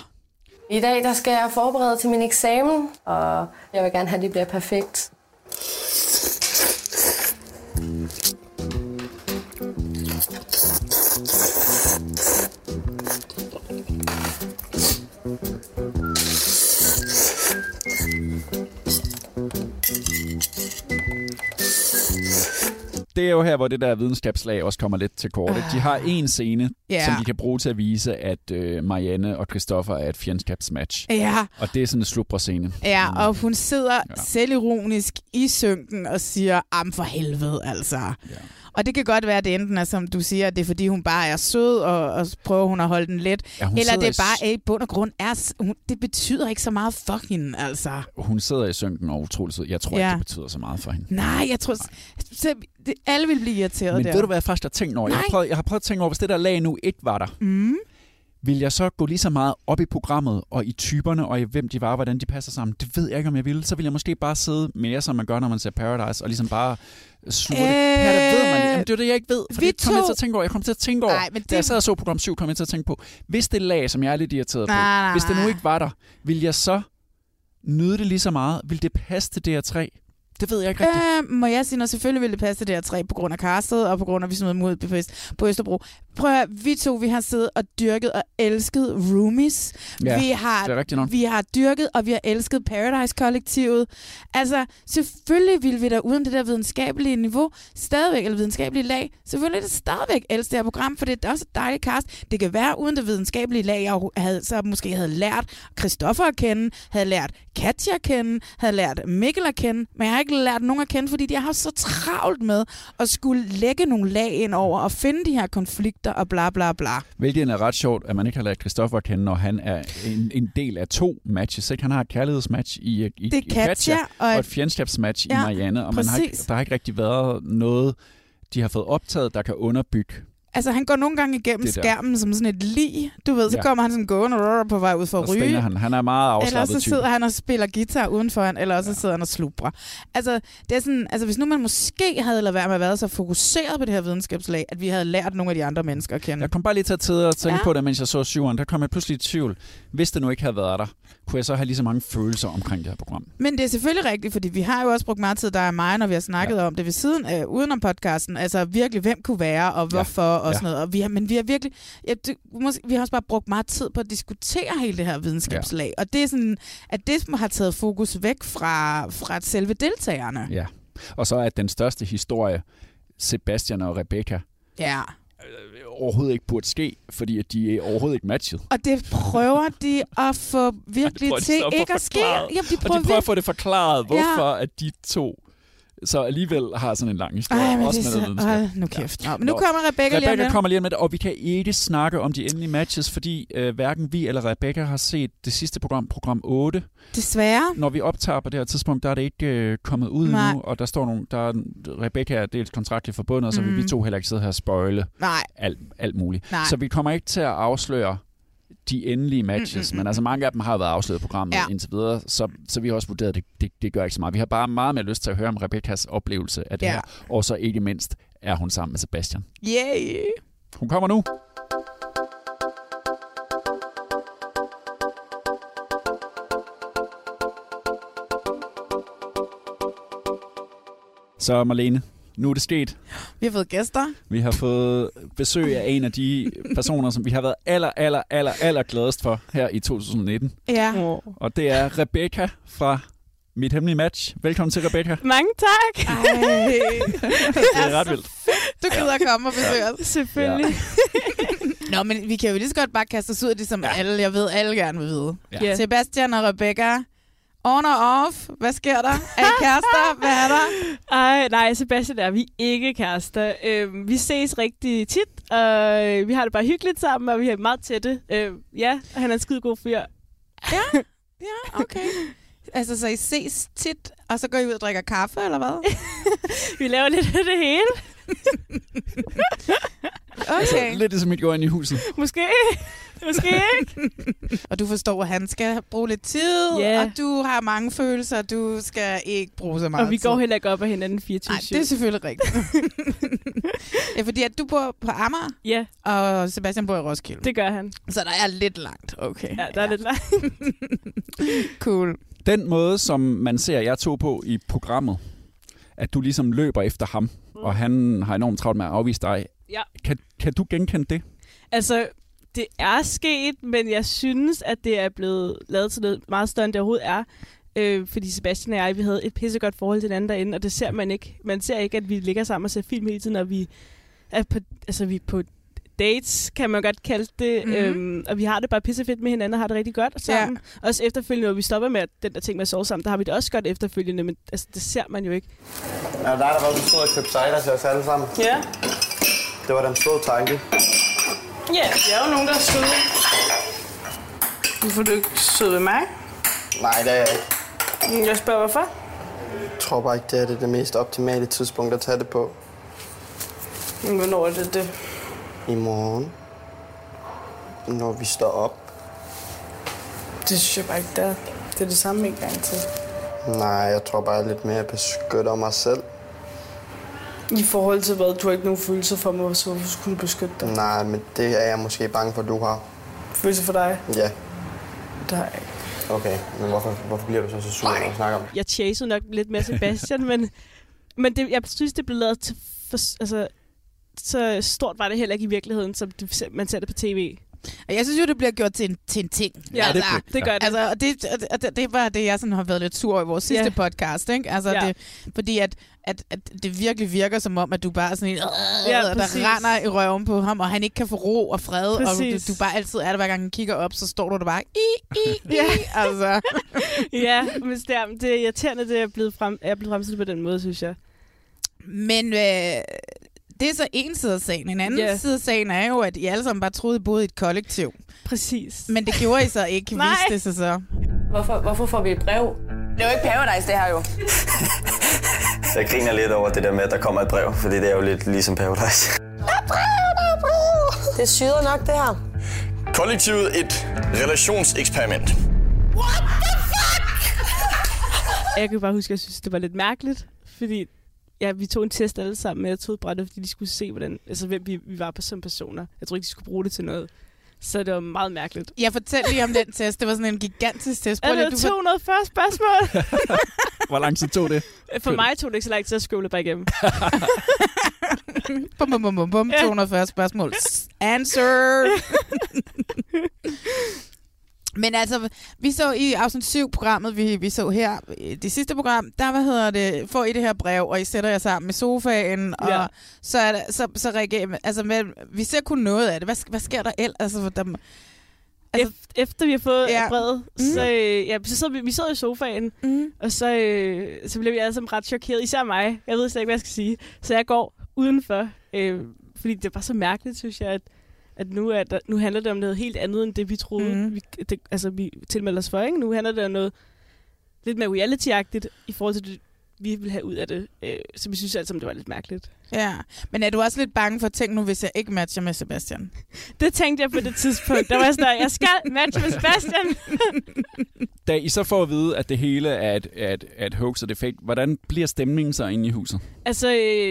I dag der skal jeg forberede til min eksamen, og jeg vil gerne have, at det bliver perfekt. Det er jo her, hvor det der videnskabslag også kommer lidt til kort. Uh, de har en scene, yeah. som de kan bruge til at vise, at øh, Marianne og Christoffer er et fjendskabsmatch. Yeah. Og det er sådan en slubrescene. Ja, mm. og hun sidder ja. selvironisk i synken og siger, am for helvede, altså. Yeah. Og det kan godt være, at det enten er, som du siger, at det er, fordi hun bare er sød, og, og prøver hun at holde den let. Ja, eller det er bare, at i bund og grund er... Hun, det betyder ikke så meget for hende, altså. Hun sidder i synken og utrolig sød. Jeg tror ja. ikke, det betyder så meget for hende. Nej, jeg tror... Nej. Det, alle vil blive irriteret Men der. Men ved du, hvad jeg faktisk har tænkt over? Jeg har, prøvet, jeg har prøvet at tænke over, hvis det der lag nu ikke var der, mm. vil jeg så gå lige så meget op i programmet, og i typerne, og i hvem de var, og hvordan de passer sammen? Det ved jeg ikke, om jeg ville. Så vil jeg måske bare sidde mere, som man gør, når man ser Paradise, og ligesom bare... Sure. Øh, ja, det ved man ikke. Jamen, det er det, jeg ikke ved. For det kom jeg til at tænke over. Jeg kom til at tænke over, nej, men det... da jeg sad og så program syv, kom jeg til at tænke på, hvis det lag, som jeg er lidt irriteret nej, på, nej, nej. hvis det nu ikke var der, vil jeg så nyde det lige så meget? Vil det passe til D R tre? Det ved jeg ikke rigtigt. Øh, må jeg sige, at selvfølgelig ville det passe til D R tre på grund af castet, og på grund af, at vi smed dem ud på Østerbro. Prøv at høre, vi to, vi har siddet og dyrket og elsket roomies. Ja, vi har, det er rigtigt nok. Vi har dyrket, og vi har elsket Paradise-kollektivet. Altså, selvfølgelig ville vi da uden det der videnskabelige niveau, stadigvæk, eller videnskabelige lag, selvfølgelig er det stadigvæk elske det her program, for det er også et dejligt cast. Det kan være, uden det videnskabelige lag, jeg havde, så måske havde lært Christoffer at kende, havde lært Katja at kende, havde lært Mikkel at kende, men jeg har ikke lært nogen at kende, fordi de har så travlt med at skulle lægge nogle lag ind over og finde de her konflikter og bla bla bla. Hvilket er ret sjovt, at man ikke har lært Christoffer at kende, når han er en, en del af to matches. Ikke? Han har et kærlighedsmatch i, i, i Katja og, og et fjendskabsmatch ja, i Marianne, og man har ikke, der har ikke rigtig været noget, de har fået optaget, der kan underbygge. Altså, han går nogle gange igennem skærmen som sådan et lig. Du ved, så ja. kommer han sådan gående på vej ud for at ryge. Eller han. Han er meget afslappet. Eller så sidder type. han og spiller guitar udenfor han, eller også ja. sidder han og slubrer. Altså, det er sådan, altså, hvis nu man måske havde lavet være med at være så fokuseret på det her videnskabslag, at vi havde lært nogle af de andre mennesker at kende. Jeg kom bare lige til at tænke ja. på det, mens jeg så syveren. Der kom jeg pludselig i tvivl. Hvis det nu ikke havde været der, kunne jeg så have lige så mange følelser omkring det her program. Men det er selvfølgelig rigtigt, fordi vi har jo også brugt meget tid, der er mig, når vi har snakket ja. om det ved siden, øh, udenom podcasten. Altså, virkelig, hvem kunne være, og hvorfor. Ja. Og ja. sådan noget. Og vi har, men vi har virkelig, ja, det, vi har også bare brugt meget tid på at diskutere hele det her videnskabslag. Ja. Og det er sådan, at det har taget fokus væk fra, fra selve deltagerne. Ja, og så er den største historie, Sebastian og Rebecca, ja. overhovedet ikke burde ske, fordi de er overhovedet ikke matchet. Og det prøver de at få virkelig ja, til ikke at ske. Jamen, de og de prøver virkelig... at få det forklaret, hvorfor ja. at de to... så alligevel har sådan en lang historie. Ej, også med det så... Øj, nu kæft. Ja. Nå, men nu kommer Rebecca, Rebecca lige kommer lige med det, og vi kan ikke snakke om de endelige matches, fordi øh, hverken vi eller Rebecca har set det sidste program, program otte. Desværre. Når vi optager på det her tidspunkt, der er det ikke øh, kommet ud nej. endnu, og der står nogle, der er, Rebecca er dels kontraktligt forbundet, mm. så vi, vi to heller ikke sidder her og spoile alt, alt muligt. Nej. Så vi kommer ikke til at afsløre de endelige matches, mm, mm, mm. men altså mange af dem har været afsløret i programmet ja. indtil videre, så, så vi har også vurderet, at det, det, det gør ikke så meget. Vi har bare meget mere lyst til at høre om Rebekkas oplevelse af det ja. her, og så ikke mindst er hun sammen med Sebastian. Yeah. Hun kommer nu. Så Marlene, Nu er det sket. Vi har fået gæster. Vi har fået besøg af en af de personer, som vi har været aller, aller, aller, aller gladest for her i to tusind nitten. Ja. Og det er Rebecca fra Mit Hemmelige Match. Velkommen til, Rebecca. Mange tak. Ej. Det er, er ret vildt. Du gider at komme og besøge os. Selvfølgelig. Ja. Nå, men vi kan jo lige så godt bare kaste os ud af det, som ja. alle, jeg ved, alle gerne vil vide. Ja. Sebastian og Rebecca. On og off. Hvad sker der? Er I kærester? Hvad er der? Ej, nej, Sebastian er vi ikke kærester. Øh, vi ses rigtig tit, og vi har det bare hyggeligt sammen, og vi er meget tætte. Øh, ja, og han er en skide god fyr. Ja, ja, okay. Altså, så I ses tit, og så går I ud og drikker kaffe, eller hvad? Vi laver lidt af det hele. Okay. Altså, lidt som et går ind i huset. Måske. Måske ikke. Og du forstår, at han skal bruge lidt tid, yeah. og du har mange følelser, og du skal ikke bruge så meget. Og vi går tid. Heller ikke op af hinanden fireogtyve syv. Nej, det er selvfølgelig rigtigt. Ja, fordi at du bor på Amager, yeah. og Sebastian bor i Roskilde. Det gør han. Så der er lidt langt. Okay. Ja, der er ja. lidt langt. Cool. Den måde, som man ser jer to på i programmet, at du ligesom løber efter ham, mm. og han har enormt travlt med at afvise dig. Ja. Kan, kan du genkende det? Altså, det er sket, men jeg synes, at det er blevet lavet til noget meget større, end det overhovedet er. Øh, fordi Sebastian og jeg, vi havde et pissegodt forhold til hinanden derinde, og det ser man ikke. Man ser ikke, at vi ligger sammen og ser film hele tiden, og vi er på, altså, vi er på dates, kan man godt kalde det. Mm-hmm. Øhm, og vi har det bare pissefedt med hinanden og har det rigtig godt sammen. Ja. Også efterfølgende, når vi stopper med den der ting med at sove sammen, der har vi det også godt efterfølgende, men altså, det ser man jo ikke. Ja, der er der bare stod og købte sejler til os alle sammen. Ja. Det var den store tanke. Ja, yeah, der er jo nogen, der er søde. Hvorfor er du ikke sød ved mig? Nej, det er jeg ikke. Jeg spørger, hvorfor? Jeg tror bare ikke, det er det, det mest optimale tidspunkt at tage det på. Men hvornår er det det? I morgen. Når vi står op. Det synes jeg bare ikke, det er. Det er det samme en gang til. Nej, jeg tror bare lidt mere, at jeg beskytter mig selv. I forhold til hvad? Du har ikke nogen følelser for mig, så hvorfor skulle du beskytte dig? Nej, men det er jeg måske bange for, at du har. Følelser for dig? Ja. Det har jeg ikke. Okay, men hvorfor, hvorfor bliver du så så sur, når du snakker om det? Jeg chaser nok lidt mere Sebastian, men, men det, jeg synes, det blev lavet til... For, altså, så stort var det heller ikke i virkeligheden, som det, man ser det på tv. Og jeg synes jo, det bliver gjort til en, til en ting. Ja, altså, det, det gør det. Altså, og det, og det, det var det, jeg sådan har været lidt sur i vores sidste yeah. podcast, ikke? Altså, yeah. det, fordi at, at, at det virkelig virker som om, at du bare sådan en, øh, ja, der render i røven på ham, og han ikke kan få ro og fred, præcis. Og du, du bare altid er der, hver gang han kigger op, så står du der bare, i, i, i, altså. Ja, men det, det er irriterende, det er blevet frem, jeg er blevet fremstillet på den måde, synes jeg. Men... Øh, det er så en side af sagen. En anden yeah. side af sagen er jo, at I alle sammen bare troede, I boede i et kollektiv. Præcis. Men det gjorde I så ikke, viste det sig så. Hvorfor, hvorfor får vi et brev? Det er jo ikke Paradise, det her jo. Jeg griner lidt over det der med, at der kommer et brev, fordi det er jo lidt ligesom Paradise. Der er brev, der er brev! Det syder nok, det her. Kollektivet, et relationseksperiment. What the fuck? Jeg kan bare huske, at jeg synes, det var lidt mærkeligt, fordi... Ja, vi tog en test alle sammen, og jeg tog brættet, fordi de skulle se, hvordan, altså, hvem vi, vi var på som personer. Jeg tror ikke, de skulle bruge det til noget. Så det var meget mærkeligt. Jeg fortalte lige om den test. Det var sådan en gigantisk test. Ja, det var to hundrede og fyrre spørgsmål. Hvor lang tid tog det? For mig tog det ikke så langt, så jeg skøvlede bare igennem. Bum, bum, bum, bum, bum. Yeah. to hundrede og fyrre spørgsmål. Answer! Men altså, vi så i afsnit syv programmet, vi, vi så her, det sidste program, der, hvad hedder det, får I det her brev, og I sætter jer sammen i sofaen, og ja. så er det, så, så reagerer, altså, med, vi ser kun noget af det. Hvad, hvad sker der ellers? Altså, der, altså, efter vi har fået ja. brevet, så, mm. ja, så sidder vi, vi sidder i sofaen, mm. og så, så bliver vi alle sammen ret chokeret, især mig. Jeg ved slet ikke, hvad jeg skal sige. Så jeg går udenfor, øh, fordi det var så mærkeligt, synes jeg, at at nu, er der, nu handler det om noget helt andet, end det, vi troede, mm. vi, det, altså, vi tilmelder os for. Ikke? Nu handler det om noget lidt mere reality-agtigt i forhold til det, vi vil have ud af det. Øh, så vi synes alt sammen, det var lidt mærkeligt. Ja, men er du også lidt bange for at tænke nu, hvis jeg ikke matcher med Sebastian? Det tænkte jeg på det tidspunkt. Der var sådan, at jeg skal matche med Sebastian. Da I så får at vide, at det hele er et, et, et hoax og det fake, hvordan bliver stemningen så inde i huset? Altså,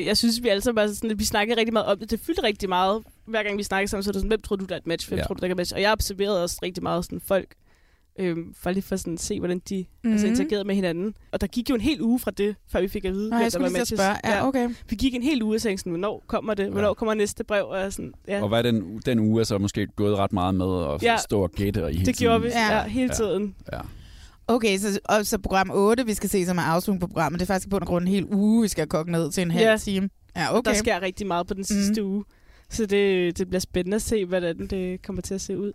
jeg synes, vi alle sammen bare sådan lidt, vi snakkede rigtig meget om det. Det fyldte rigtig meget. Hver gang vi snakkede sammen, så er det sådan, hvem tror du, der er et match? Hvem ja. tror du, der er et match? Og jeg observerede også rigtig meget sådan folk. Øhm, for lige for sådan at se, hvordan de mm-hmm. altså, interagerede med hinanden. Og der gik jo en hel uge fra det, før vi fik at vide, at der var matches. Ja, okay. Vi gik en hel uge og tænkte sådan, hvornår kommer det? Hvornår ja. kommer næste brev? Og, sådan, ja. og hvad den, den uge er så måske gået ret meget med at ja. stå og gætte. Og i hele det tiden. Gjorde vi ja. Ja, hele tiden. Ja. Ja. Okay, så, og så program otte, vi skal se som er afslutning på programmet. Det er faktisk på en grund en hel uge, vi skal kokke ned til en halv ja. time. Ja, okay. Der sker rigtig meget på den mm-hmm. sidste uge. Så det, det bliver spændende at se, hvordan det kommer til at se ud.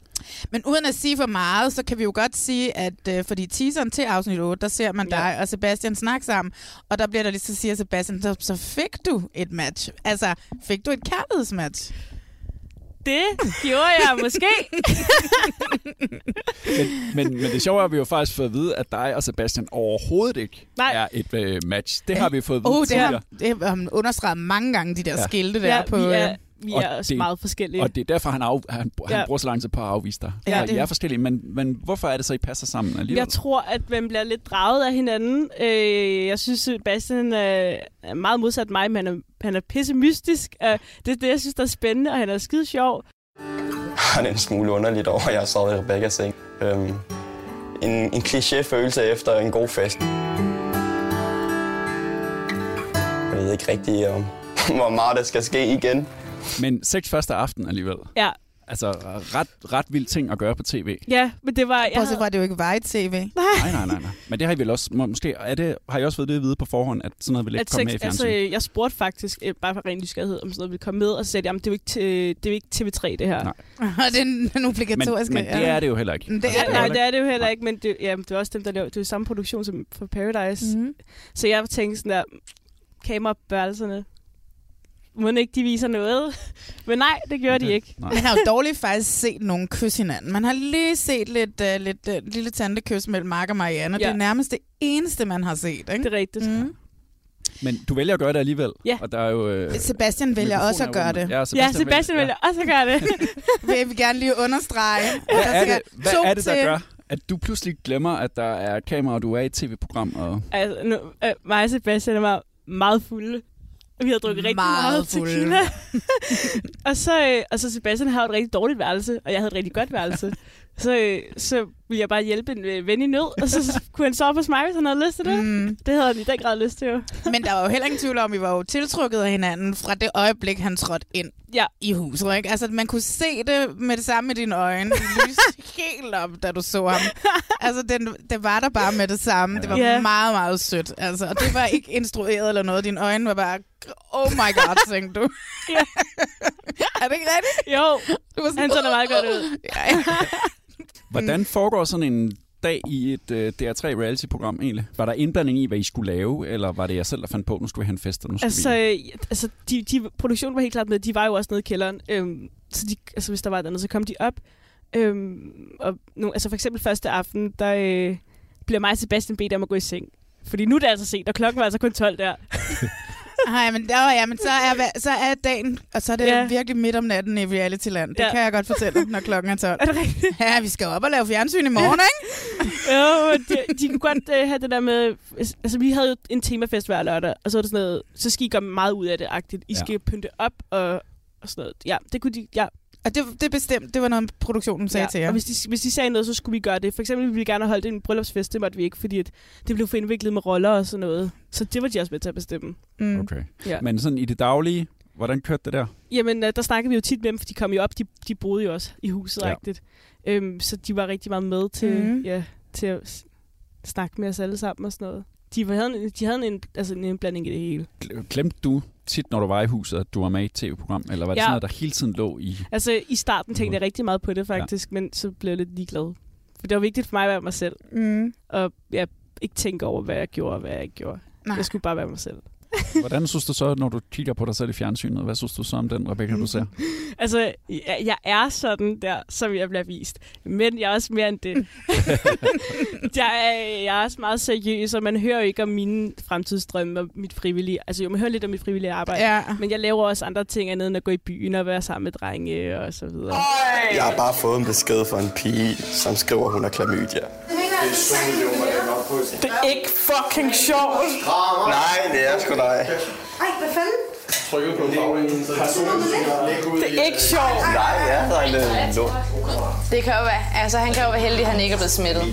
Men uden at sige for meget, så kan vi jo godt sige, at øh, fordi teaseren til afsnit otte, der ser man ja. dig og Sebastian snakke sammen. Og der bliver der lige så siger Sebastian, så, så fik du et match. Altså, fik du et kærlighedsmatch? Det gjorde jeg måske. men, men, men det sjove er, at vi jo faktisk fået at vide, at dig og Sebastian overhovedet ikke Nej. er et øh, match. Det har vi fået at vide oh, tidligere. Det har han understreget mange gange, de der ja. skilte der ja, på... Ja. Vi er og også det, meget forskellige. Og det er derfor, han, af, han, ja. han bruger så lang tid på at afvise dig. Ja, det, I er forskellige, men, men hvorfor er det så, I passer sammen alligevel? Jeg tror, at man bliver lidt draget af hinanden. Øh, jeg synes, Sebastian er meget modsat mig, men han er, han er pissemystisk. Øh, det er det, jeg synes, der er spændende, og han er skide sjov. Han er en smule underligt over, at jeg sad i Rebekkas seng. Øhm, en, en kliché-følelse efter en god fest. Jeg ved ikke rigtig, om, hvor meget der skal ske igen. Men seks første aften alligevel. Ja. Altså ret, ret vild ting at gøre på tv. Ja, men det var... Prøv at se, var det jo ikke vejet tv. Nej. nej, nej, nej. nej. Men det har I vel også... Må, måske er det, har I også fået det at vide på forhånd, at sådan noget vil ikke at komme sex, med i fjernsyn? Altså, jeg spurgte faktisk, bare for ren nysgerrighed, om sådan noget ville komme med, og så sagde de, jamen, det er jo ikke, t- det er ikke T V tre, det her. Nej. det er en obligatorisk... Men, men det er det jo heller ikke. Det er, altså, det er, nej, det er det jo heller ikke, men det, ja, det er også dem, der laver... Det er jo samme produktion som for Paradise. Mm-hmm. Så jeg tænkte sådan der... Kamerabørelserne... Må ikke, de viser noget. Men nej, det gjorde okay. de ikke. Nej. Man har jo dårligt faktisk set nogen kysse hinanden. Man har lige set lidt, uh, lidt uh, lille tantekys mellem Mark og Marianne. Ja. Det er nærmest det eneste, man har set. Ikke? Det er rigtigt. Mm. Men du vælger at gøre det alligevel. Ja. Og der er jo, øh, Sebastian vælger også at gøre det. Ja, Sebastian, ja, Sebastian vælger ja. også at gøre det. Jeg vil gerne lige understrege. Hvad er det, hvad er det der gør, at du pludselig glemmer, at der er et kamera, og du er i et tv-program? Og... Altså, nu, øh, mig og Sebastian er meget, meget fulde. Vi har drukket rigtig meget tequila. og, så, øh, og så Sebastian havde et rigtig dårligt værelse, og jeg havde et rigtig godt værelse. så, øh, så ville jeg bare hjælpe en øh, ven i nød, og så, så kunne han sove hos mig, hvis han havde lyst til det. Mm. Det havde han i den grad lyst til, jo. Men der var jo heller ingen tvivl om, at vi var jo tiltrukket af hinanden fra det øjeblik, han trådte ind ja. i huset. Ikke? Altså, man kunne se det med det samme i dine øjne. Det lyste helt op, da du så ham. Altså, den, det var der bare med det samme. Det var yeah. meget, meget sødt. Altså, og det var ikke instrueret eller noget. Dine øjne var bare... Oh my god, tænkte du. Ja. Er det ikke rigtigt? Jo, du var sådan, han så da meget godt ud. Ja. Hvordan foregår sådan en dag i et uh, D R tre reality-program egentlig? Var der indblanding i, hvad I skulle lave, eller var det jeg selv, der fandt på, nu skulle vi have en fest? Nu altså, vi... altså de, de, produktionen var helt klart med, de var jo også nede i kælderen. Øhm, så de, altså, hvis der var et andet, så kom de op. Øhm, og nu, altså for eksempel første aften, der øh, bliver mig og Sebastian bedt om at gå i seng. Fordi nu er det altså sent, og klokken var altså kun tolv der. Nej, men, oh ja, men så, er, så er dagen, og så er det ja. virkelig midt om natten i reality-land. Det ja. kan jeg godt fortælle, når klokken er tolv. Er det rigtigt? Ja, vi skal op og lave fjernsyn i morgen, ikke? jo, de, de kunne godt uh, have det der med... Altså, vi havde jo en temafest hver lørdag, og så var det sådan noget... Så skal I gøre meget ud af det-agtigt. I skal ja. pynte op og, og sådan noget. Ja, det kunne de... Ja. Og det, det bestemt, det var noget, produktionen sagde ja, til jer. Og hvis de, hvis de sagde noget, så skulle vi gøre det. For eksempel ville vi gerne holde det en bryllupsfest, det måtte vi ikke, fordi at det blev for indviklet med roller og sådan noget. Så det var de også med til at bestemme. Mm. Okay. Ja. Men sådan i det daglige, hvordan kørte det der? Jamen, der snakkede vi jo tit med dem, for de kom jo op, de, de boede jo også i huset ja. rigtigt. Øhm, så de var rigtig meget med til, mm. ja, til at snakke med os alle sammen og sådan noget. De havde, de havde en, altså en indblanding i det hele. Glemte du tit, når du var i huset, at du var med i et tv-program? Eller var det ja. sådan noget, der hele tiden lå i... Altså, i starten tænkte jeg rigtig meget på det, faktisk. Ja. Men så blev jeg lidt ligeglad. For det var vigtigt for mig at være mig selv. Mm. Og jeg ikke tænke over, hvad jeg gjorde og hvad jeg ikke gjorde. Nej. Jeg skulle bare være mig selv. Hvordan synes du så, når du kigger på dig selv i fjernsynet? Hvad synes du så om den, Rebekka, du ser? Altså, jeg, jeg er sådan der, som jeg bliver vist. Men jeg er også mere end det. jeg, er, jeg er også meget seriøs, og man hører jo ikke om mine fremtidsdrømme og mit frivillige... Altså, jo, man hører lidt om mit frivillige arbejde. Ja. Men jeg laver også andre ting andet end at gå i byen og være sammen med drenge og så videre. Øj! Jeg har bare fået en besked fra en pige, som skriver, hun er klamydia. Det er så det er ikke fucking sjovt. Nej, det er sgu dig. Ej, hvad fanden? trykket på farvingen, så det er ikke sjovt. Nej, ja, der er en lå. Det kan jo være. Altså, han kan jo være heldig, at han ikke er blevet smittet.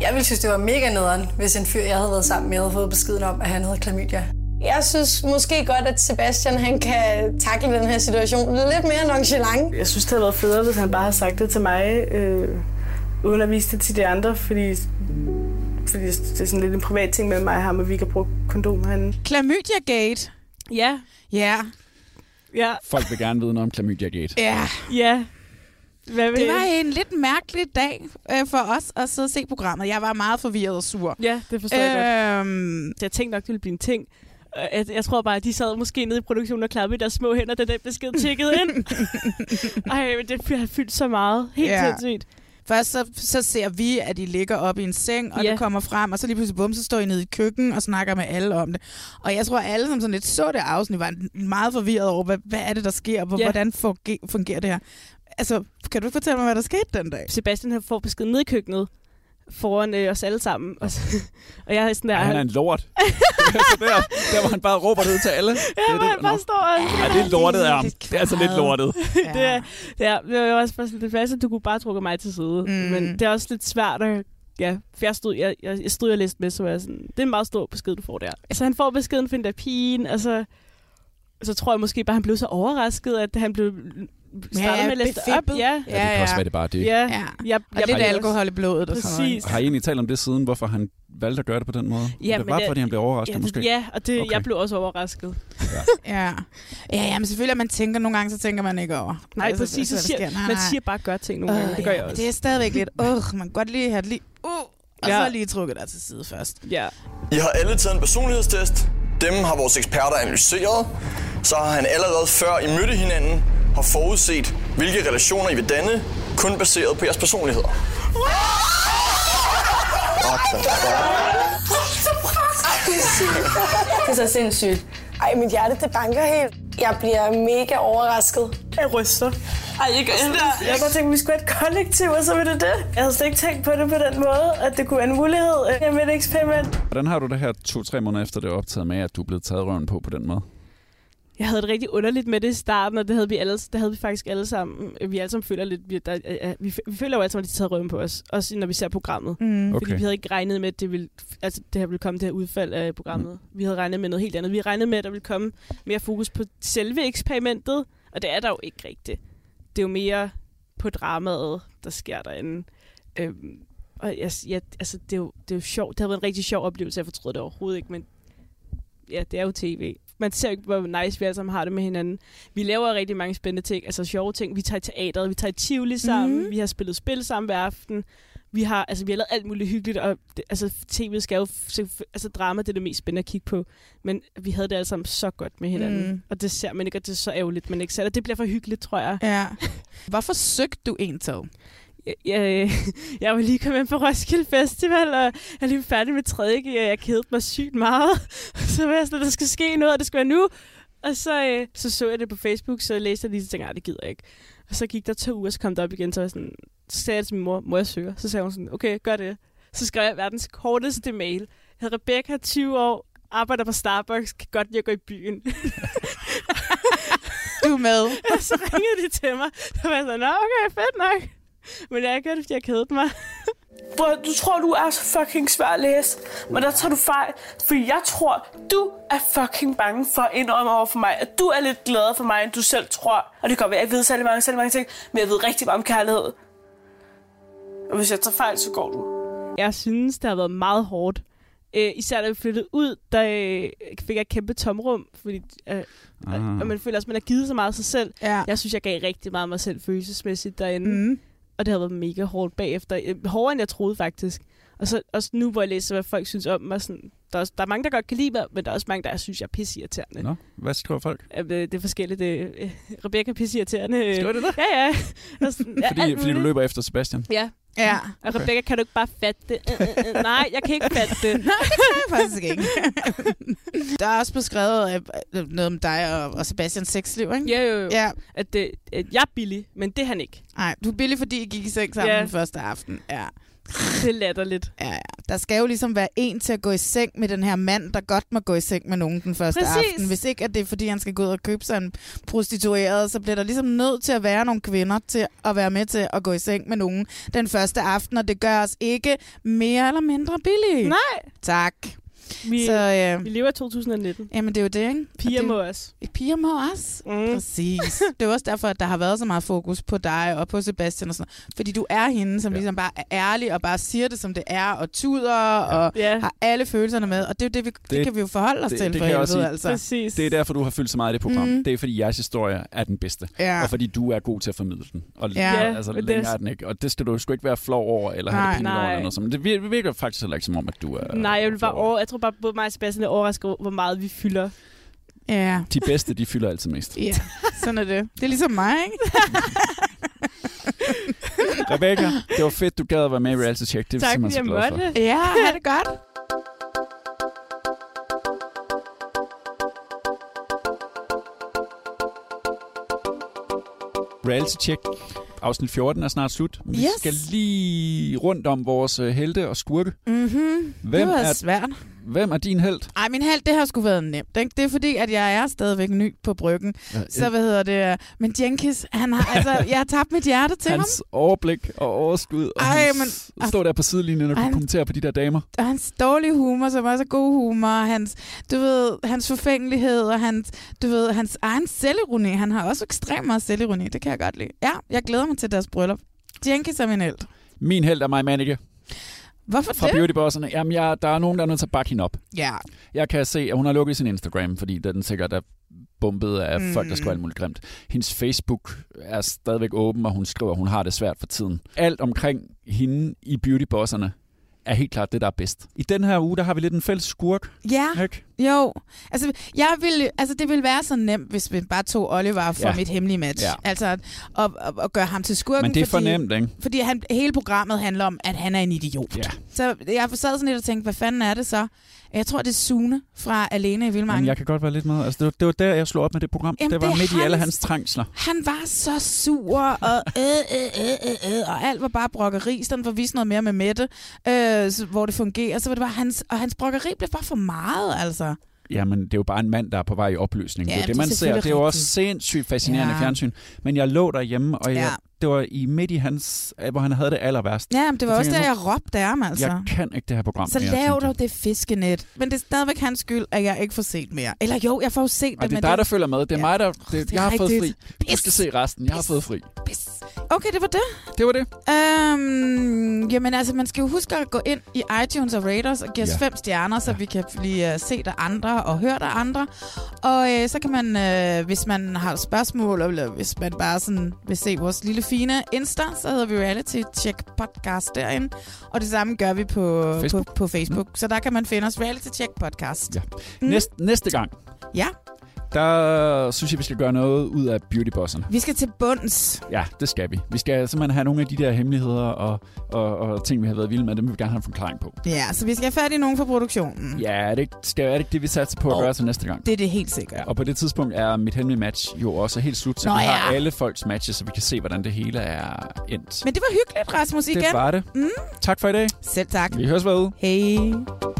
Jeg ville synes, det var mega nederen, hvis en fyr, jeg havde været sammen med, havde fået beskeden om, at han havde klamydia. Jeg synes måske godt, at Sebastian han kan takle den her situation lidt mere nonchalant. Jeg synes, det havde været federe, hvis han bare havde sagt det til mig, øh, uden at vise det til de andre, fordi... Fordi det er sådan lidt en privat ting med mig og ham, at vi kan bruge kondom herinde. Klamydia-gate. Ja. Ja. Ja. Folk vil gerne vide noget om Klamydia-gate. Ja. Ja. Hvad det var en lidt mærkelig dag øh, for os at sidde og se programmet. Jeg var meget forvirret og sur. Ja, det forstår jeg øhm... godt. Jeg tænkte nok, det ville blive en ting. Jeg, jeg tror bare, at de sad måske nede i produktionen og klappede i deres små hænder, da den besked tikkede ind. Ej, men det har fyldt så meget. Helt ja. Sindssygt. Først så, så ser vi, at I ligger op i en seng, og yeah. det kommer frem, og så lige pludselig bum, så står I nede i køkken og snakker med alle om det. Og jeg tror, at alle som sådan lidt så det afsnit, var meget forvirret over, hvad, hvad er det, der sker, og yeah. hvordan fungerer, fungerer det her. Altså, kan du fortælle mig, hvad der skete den dag? Sebastian har fået besked ned i køkkenet foran øh, os alle sammen. Og, så, og jeg er sådan der... Ja, han er en lort. der, der, hvor han bare råber ned til alle. Ja, hvor han bare står og... Ja, det er lortet af ham. Det er altså lidt lortet. Ja. Det, er, det, er, det er også sådan lidt fast, at du kunne bare trukke mig til side. Mm. Men det er også lidt svært at... Ja, for jeg stod, jeg, jeg, jeg stod og læste med, så var jeg sådan... Det er en meget stor besked, du får der. Altså, han får beskeden for den der pigen, og så... Så tror jeg måske bare, han blev så overrasket, at han blev... starter ja, med at læse op. Ja. Ja, det kan ja, ja. også være, det bare det. Ja. Ja. Ja. Og lidt alkohol i blodet. Der præcis. Har I egentlig talt om det siden, hvorfor han valgte at gøre det på den måde? Ja, det var bare, fordi han blev overrasket, ja, måske? Ja, og det, okay. jeg blev også overrasket. Ja, ja. ja, ja men selvfølgelig, at man tænker nogle gange, så tænker man ikke over. Nej, altså, præcis. Så, så siger, nej, nej. Man siger bare godt ting nogle øh, gange. Det gør ja, jeg også. Det er stadigvæk lidt, åh, uh, man kan godt lige have det lige, uh, og ja. så lige trukket dig til side først. Ja. I har alle taget en personlighedstest. Dem har vores eksperter analyseret. Så har han allerede før I mødte hinanden, har forudset, hvilke relationer I vil danne, kun baseret på jeres personligheder. Det er så sindssygt. Ej, mit hjerte, det banker helt. Jeg bliver mega overrasket. Jeg ryster. Ej, jeg gør det. Jeg havde bare tænkt, at vi skulle have et kollektiv, og så var det det. Jeg havde slet ikke tænkt på det på den måde, at det kunne være en mulighed med et eksperiment. Hvordan har du det her to-tre måneder efter det er optaget med, at du er blevet taget røven på på den måde? Jeg havde det rigtig underligt med det i starten, og det havde vi, alle, det havde vi faktisk alle sammen. Vi alle sammen føler lidt, vi, der, vi, vi føler jo alle sammen, at de tager røven på os, også når vi ser programmet. Mm. Fordi okay. vi havde ikke regnet med, at det ville, altså det her ville komme, det her udfald af programmet. Mm. Vi havde regnet med noget helt andet. Vi regnede med, at der ville komme mere fokus på selve eksperimentet, og det er der jo ikke rigtigt. Det er jo mere på dramaet, der sker derinde. Øhm, og jeg, jeg, altså, det er jo, det er jo sjovt. Det havde været en rigtig sjov oplevelse, jeg fortrød det overhovedet ikke, men ja, det er jo tv. Man ser ikke, hvor nice vi alle sammen har det med hinanden. Vi laver rigtig mange spændende ting, altså sjove ting. Vi tager i teateret, vi tager i Tivoli sammen, mm-hmm. vi har spillet spil sammen hver aften. Vi har, altså, vi har lavet alt muligt hyggeligt, og det, altså, tv skal jo... Altså, drama, det er det mest spændende at kigge på. Men vi havde det alle sammen så godt med hinanden. Mm. Og det ser man ikke, og det er så ærgerligt, man ikke ser det. Det bliver for hyggeligt, tror jeg. Ja. Hvorfor søgte du en tog? Jeg, jeg, jeg var lige kommet ind på Roskilde Festival, og jeg er lige færdig med tredje G, og jeg kedede mig sygt meget. Så var jeg sådan, at der skulle ske noget, og det skulle være nu. Og så så, så jeg det på Facebook, så læste jeg lige, og tænkte, nej, det gider jeg ikke. Og så gik der to uger, så kom det op igen, så var jeg sådan, så sagde jeg til min mor, må jeg søge? Så sagde hun sådan, okay, gør det. Så skrev jeg verdens korteste mail. Jeg hedder Rebecca, tyve år, arbejder på Starbucks, kan godt lide at gå i byen. Du med. Og så ringede de til mig, så var jeg sådan, nå, okay, fedt nok. Men jeg gør det, fordi jeg kædede mig. Bror, du tror, du er så fucking svær at læse. Men der tager du fejl. For jeg tror, du er fucking bange for at indrømme over for mig. At du er lidt gladere for mig, end du selv tror. Og det kan godt være, at jeg ved særlig mange, særlig mange ting. Men jeg ved rigtig meget om kærlighed. Og hvis jeg tager fejl, så går du. Jeg synes, det har været meget hårdt. Æ, især da vi flyttede ud, der øh, fik jeg et kæmpe tomrum. Fordi, øh, ah. Og man føler også, man har givet så meget af sig selv. Ja. Jeg synes, jeg gav rigtig meget af mig selv følelsesmæssigt derinde. Mm. Og det havde været mega hårdt bagefter. Hårdere, end jeg troede, faktisk. Og så også nu, hvor jeg læser, hvad folk synes om mig. Sådan, der, er, der er mange, der godt kan lide mig, men der er også mange, der synes, jeg er pisseirriterende. Nå, hvad skriver folk? Det er forskelligt. Det, Rebecca er pisseirriterende. Skriver det der? Ja, ja. Sådan, ja fordi, fordi du løber efter Sebastian? Ja. Ja. Og okay. Rebecca, kan du ikke bare fatte det? Uh, uh, uh. Nej, jeg kan ikke fatte det. Nej, det kan jeg faktisk ikke. Der er også beskrevet noget om dig og Sebastians sexliv, ikke? Ja, jo, jo. Ja. At, det, at jeg er billig, men det er han ikke. Nej, du er billig, fordi I gik i seng sammen ja. Den første aften. Ja. Det er latterligt. Ja, ja. Der skal jo ligesom være en til at gå i seng med den her mand, der godt må gå i seng med nogen den første Præcis. aften. Hvis ikke at det er, fordi han skal gå ud og købe sig en prostitueret, så bliver der ligesom nødt til at være nogle kvinder til at være med til at gå i seng med nogen den første aften, og det gør os ikke mere eller mindre billige. Nej. Tak. Vi, så, øh, vi lever i to tusind nitten. Jamen det er jo det, ikke? Piger må os. Piger må os. Mm. Præcis. Det er også derfor, at der har været så meget fokus på dig og på Sebastian og sådan noget. Fordi du er hende, som ja. ligesom bare er ærlig og bare siger det, som det er, og tuder og ja. har alle følelserne med. Og det er jo det, vi, det, det kan vi jo forholde os det, til det, for helvede. Altså. Præcis. Det er derfor, du har fyldt så meget i det program. Mm. Det er fordi, jeres historie er den bedste. Ja. Og fordi du er god til at formidle den. Og ja. altså, længere det er den ikke. Og det skal du sgu ikke være flov over, eller have det pinligt over eller noget sådan. Det virker faktisk heller ikke som om, at du er... Nej, jeg vil bare over. Jeg tror bare, både mig og Sebastian er overrasket over, hvor meget vi fylder. Ja. Yeah. De bedste, de fylder altid mest. Ja, yeah. Sådan er det. Det er ligesom mig, ikke? Rebecca, det var fedt, du gad at være med i Reality Check. Det tak, vi er glad for. Ja, er det godt. Reality Check. Afsnit fjorten er snart slut. Vi yes. skal lige rundt om vores helte og skurke. Mm-hmm. Hvem det var er, svært. Hvem er din helt? Ej, min helt, det har sgu været nemt. Ikke? Det er fordi, at jeg er stadigvæk ny på Bryggen. Ja, ja. Så hvad hedder det? Men Jenkins, han har, altså, jeg har tabt mit hjerte til hans ham. Hans overblik og overskud. Og Ej, hans, men, står der på sidelinjen og han, kommenterer på de der damer. Og hans dårlige humor, som også er god humor. Hans, du ved, hans forfængelighed og hans, du ved, hans egen selvironi. Han har også ekstremt meget selvironi. Det kan jeg godt lide. Ja, jeg glæder mig til deres bryllup. Jenkins er min helt. Min helt er My Manike. Hvorfor fra det? Fra Beauty Bosserne. Jamen, jeg, der er nogen, der er nødt til at bakke hende op. Ja. Jeg kan se, at hun har lukket sin Instagram, fordi den sikkert er bumpet af mm. folk, der skriver alt muligt grimt. Hendes Facebook er stadigvæk åben, og hun skriver, at hun har det svært for tiden. Alt omkring hende i Beauty Bosserne er helt klart det, der er bedst. I den her uge, der har vi lidt en fælles skurk. Ja, ikke? Jo. Altså, jeg ville, altså, det ville være så nemt, hvis vi bare tog Oliver fra ja. Mit hemmelige match. Ja. Altså, og, og, og gøre ham til skurken. Men det er fordi, for nemt, ikke? Fordi han, hele programmet handler om, at han er en idiot. Ja. Så jeg sad sådan lidt og tænkte, hvad fanden er det så? Jeg tror, det er Sune fra Alene i Vildmarken. Men jeg kan godt være lidt med. Altså, det, var, det var der, jeg slog op med det program. Jamen, det var det midt hans, i alle hans trængsler. Han var så sur, og, øh, øh, øh, øh, øh, og alt var bare brokkeri. Sådan for at vise noget mere med Mette, øh, hvor det fungerer. Så var det bare hans, og hans brokkeri blev bare for meget, altså. Jamen, det er jo bare en mand, der er på vej i opløsning. Ja, det er det, man det ser. Det er rigtig. Jo også sindssygt fascinerende ja. fjernsyn. Men jeg lå derhjemme, og jeg... Ja. Det var i midt i hans, hvor han havde det aller værst. Ja, men det var jeg også der, jeg råbte af ham, altså. Jeg kan ikke det her program. Så lav dig det fiskenet. Men det er stadigvæk hans skyld, at jeg ikke får set mere. Eller jo, jeg får set det, men det er dig, der det... følger med. Det er ja. mig, der... Det, det jeg har fået fri. Pis. Du skal se resten. Jeg Pis. har fået fri. Pis. Okay, det var det. Det var det. Øhm, jamen altså, man skal jo huske at gå ind i iTunes og Raiders og give os ja. fem stjerner, så ja. vi kan blive uh, set af andre og hørt af andre. Og uh, så kan man, uh, hvis man har spørgsmål, eller hvis man bare sådan vil se vores lille fine Insta, så hedder vi Reality Check Podcast derinde. Og det samme gør vi på Facebook. På, på Facebook. Mm. Så der kan man finde os Reality Check Podcast. Ja. Mm. Næste, næste gang. Ja. Der synes jeg, vi skal gøre noget ud af beautybosserne. Vi skal til bunds. Ja, det skal vi. Vi skal simpelthen have nogle af de der hemmeligheder og, og, og ting, vi har været vilde med. Dem vil vi gerne have en forklaring på. Ja, så vi skal have fat i nogen fra produktionen. Ja, er det ikke, skal, er det, ikke det, vi satser på at oh, gøre så næste gang? Det er det helt sikkert. Ja, og på det tidspunkt er Mit hemmelige match jo også helt slut, så Nå, vi har ja. alle folks matches, så vi kan se, hvordan det hele er endt. Men det var hyggeligt, Rasmus, igen. Det var det. Mm. Tak for i dag. Selv tak. Vi høres ved. Hej.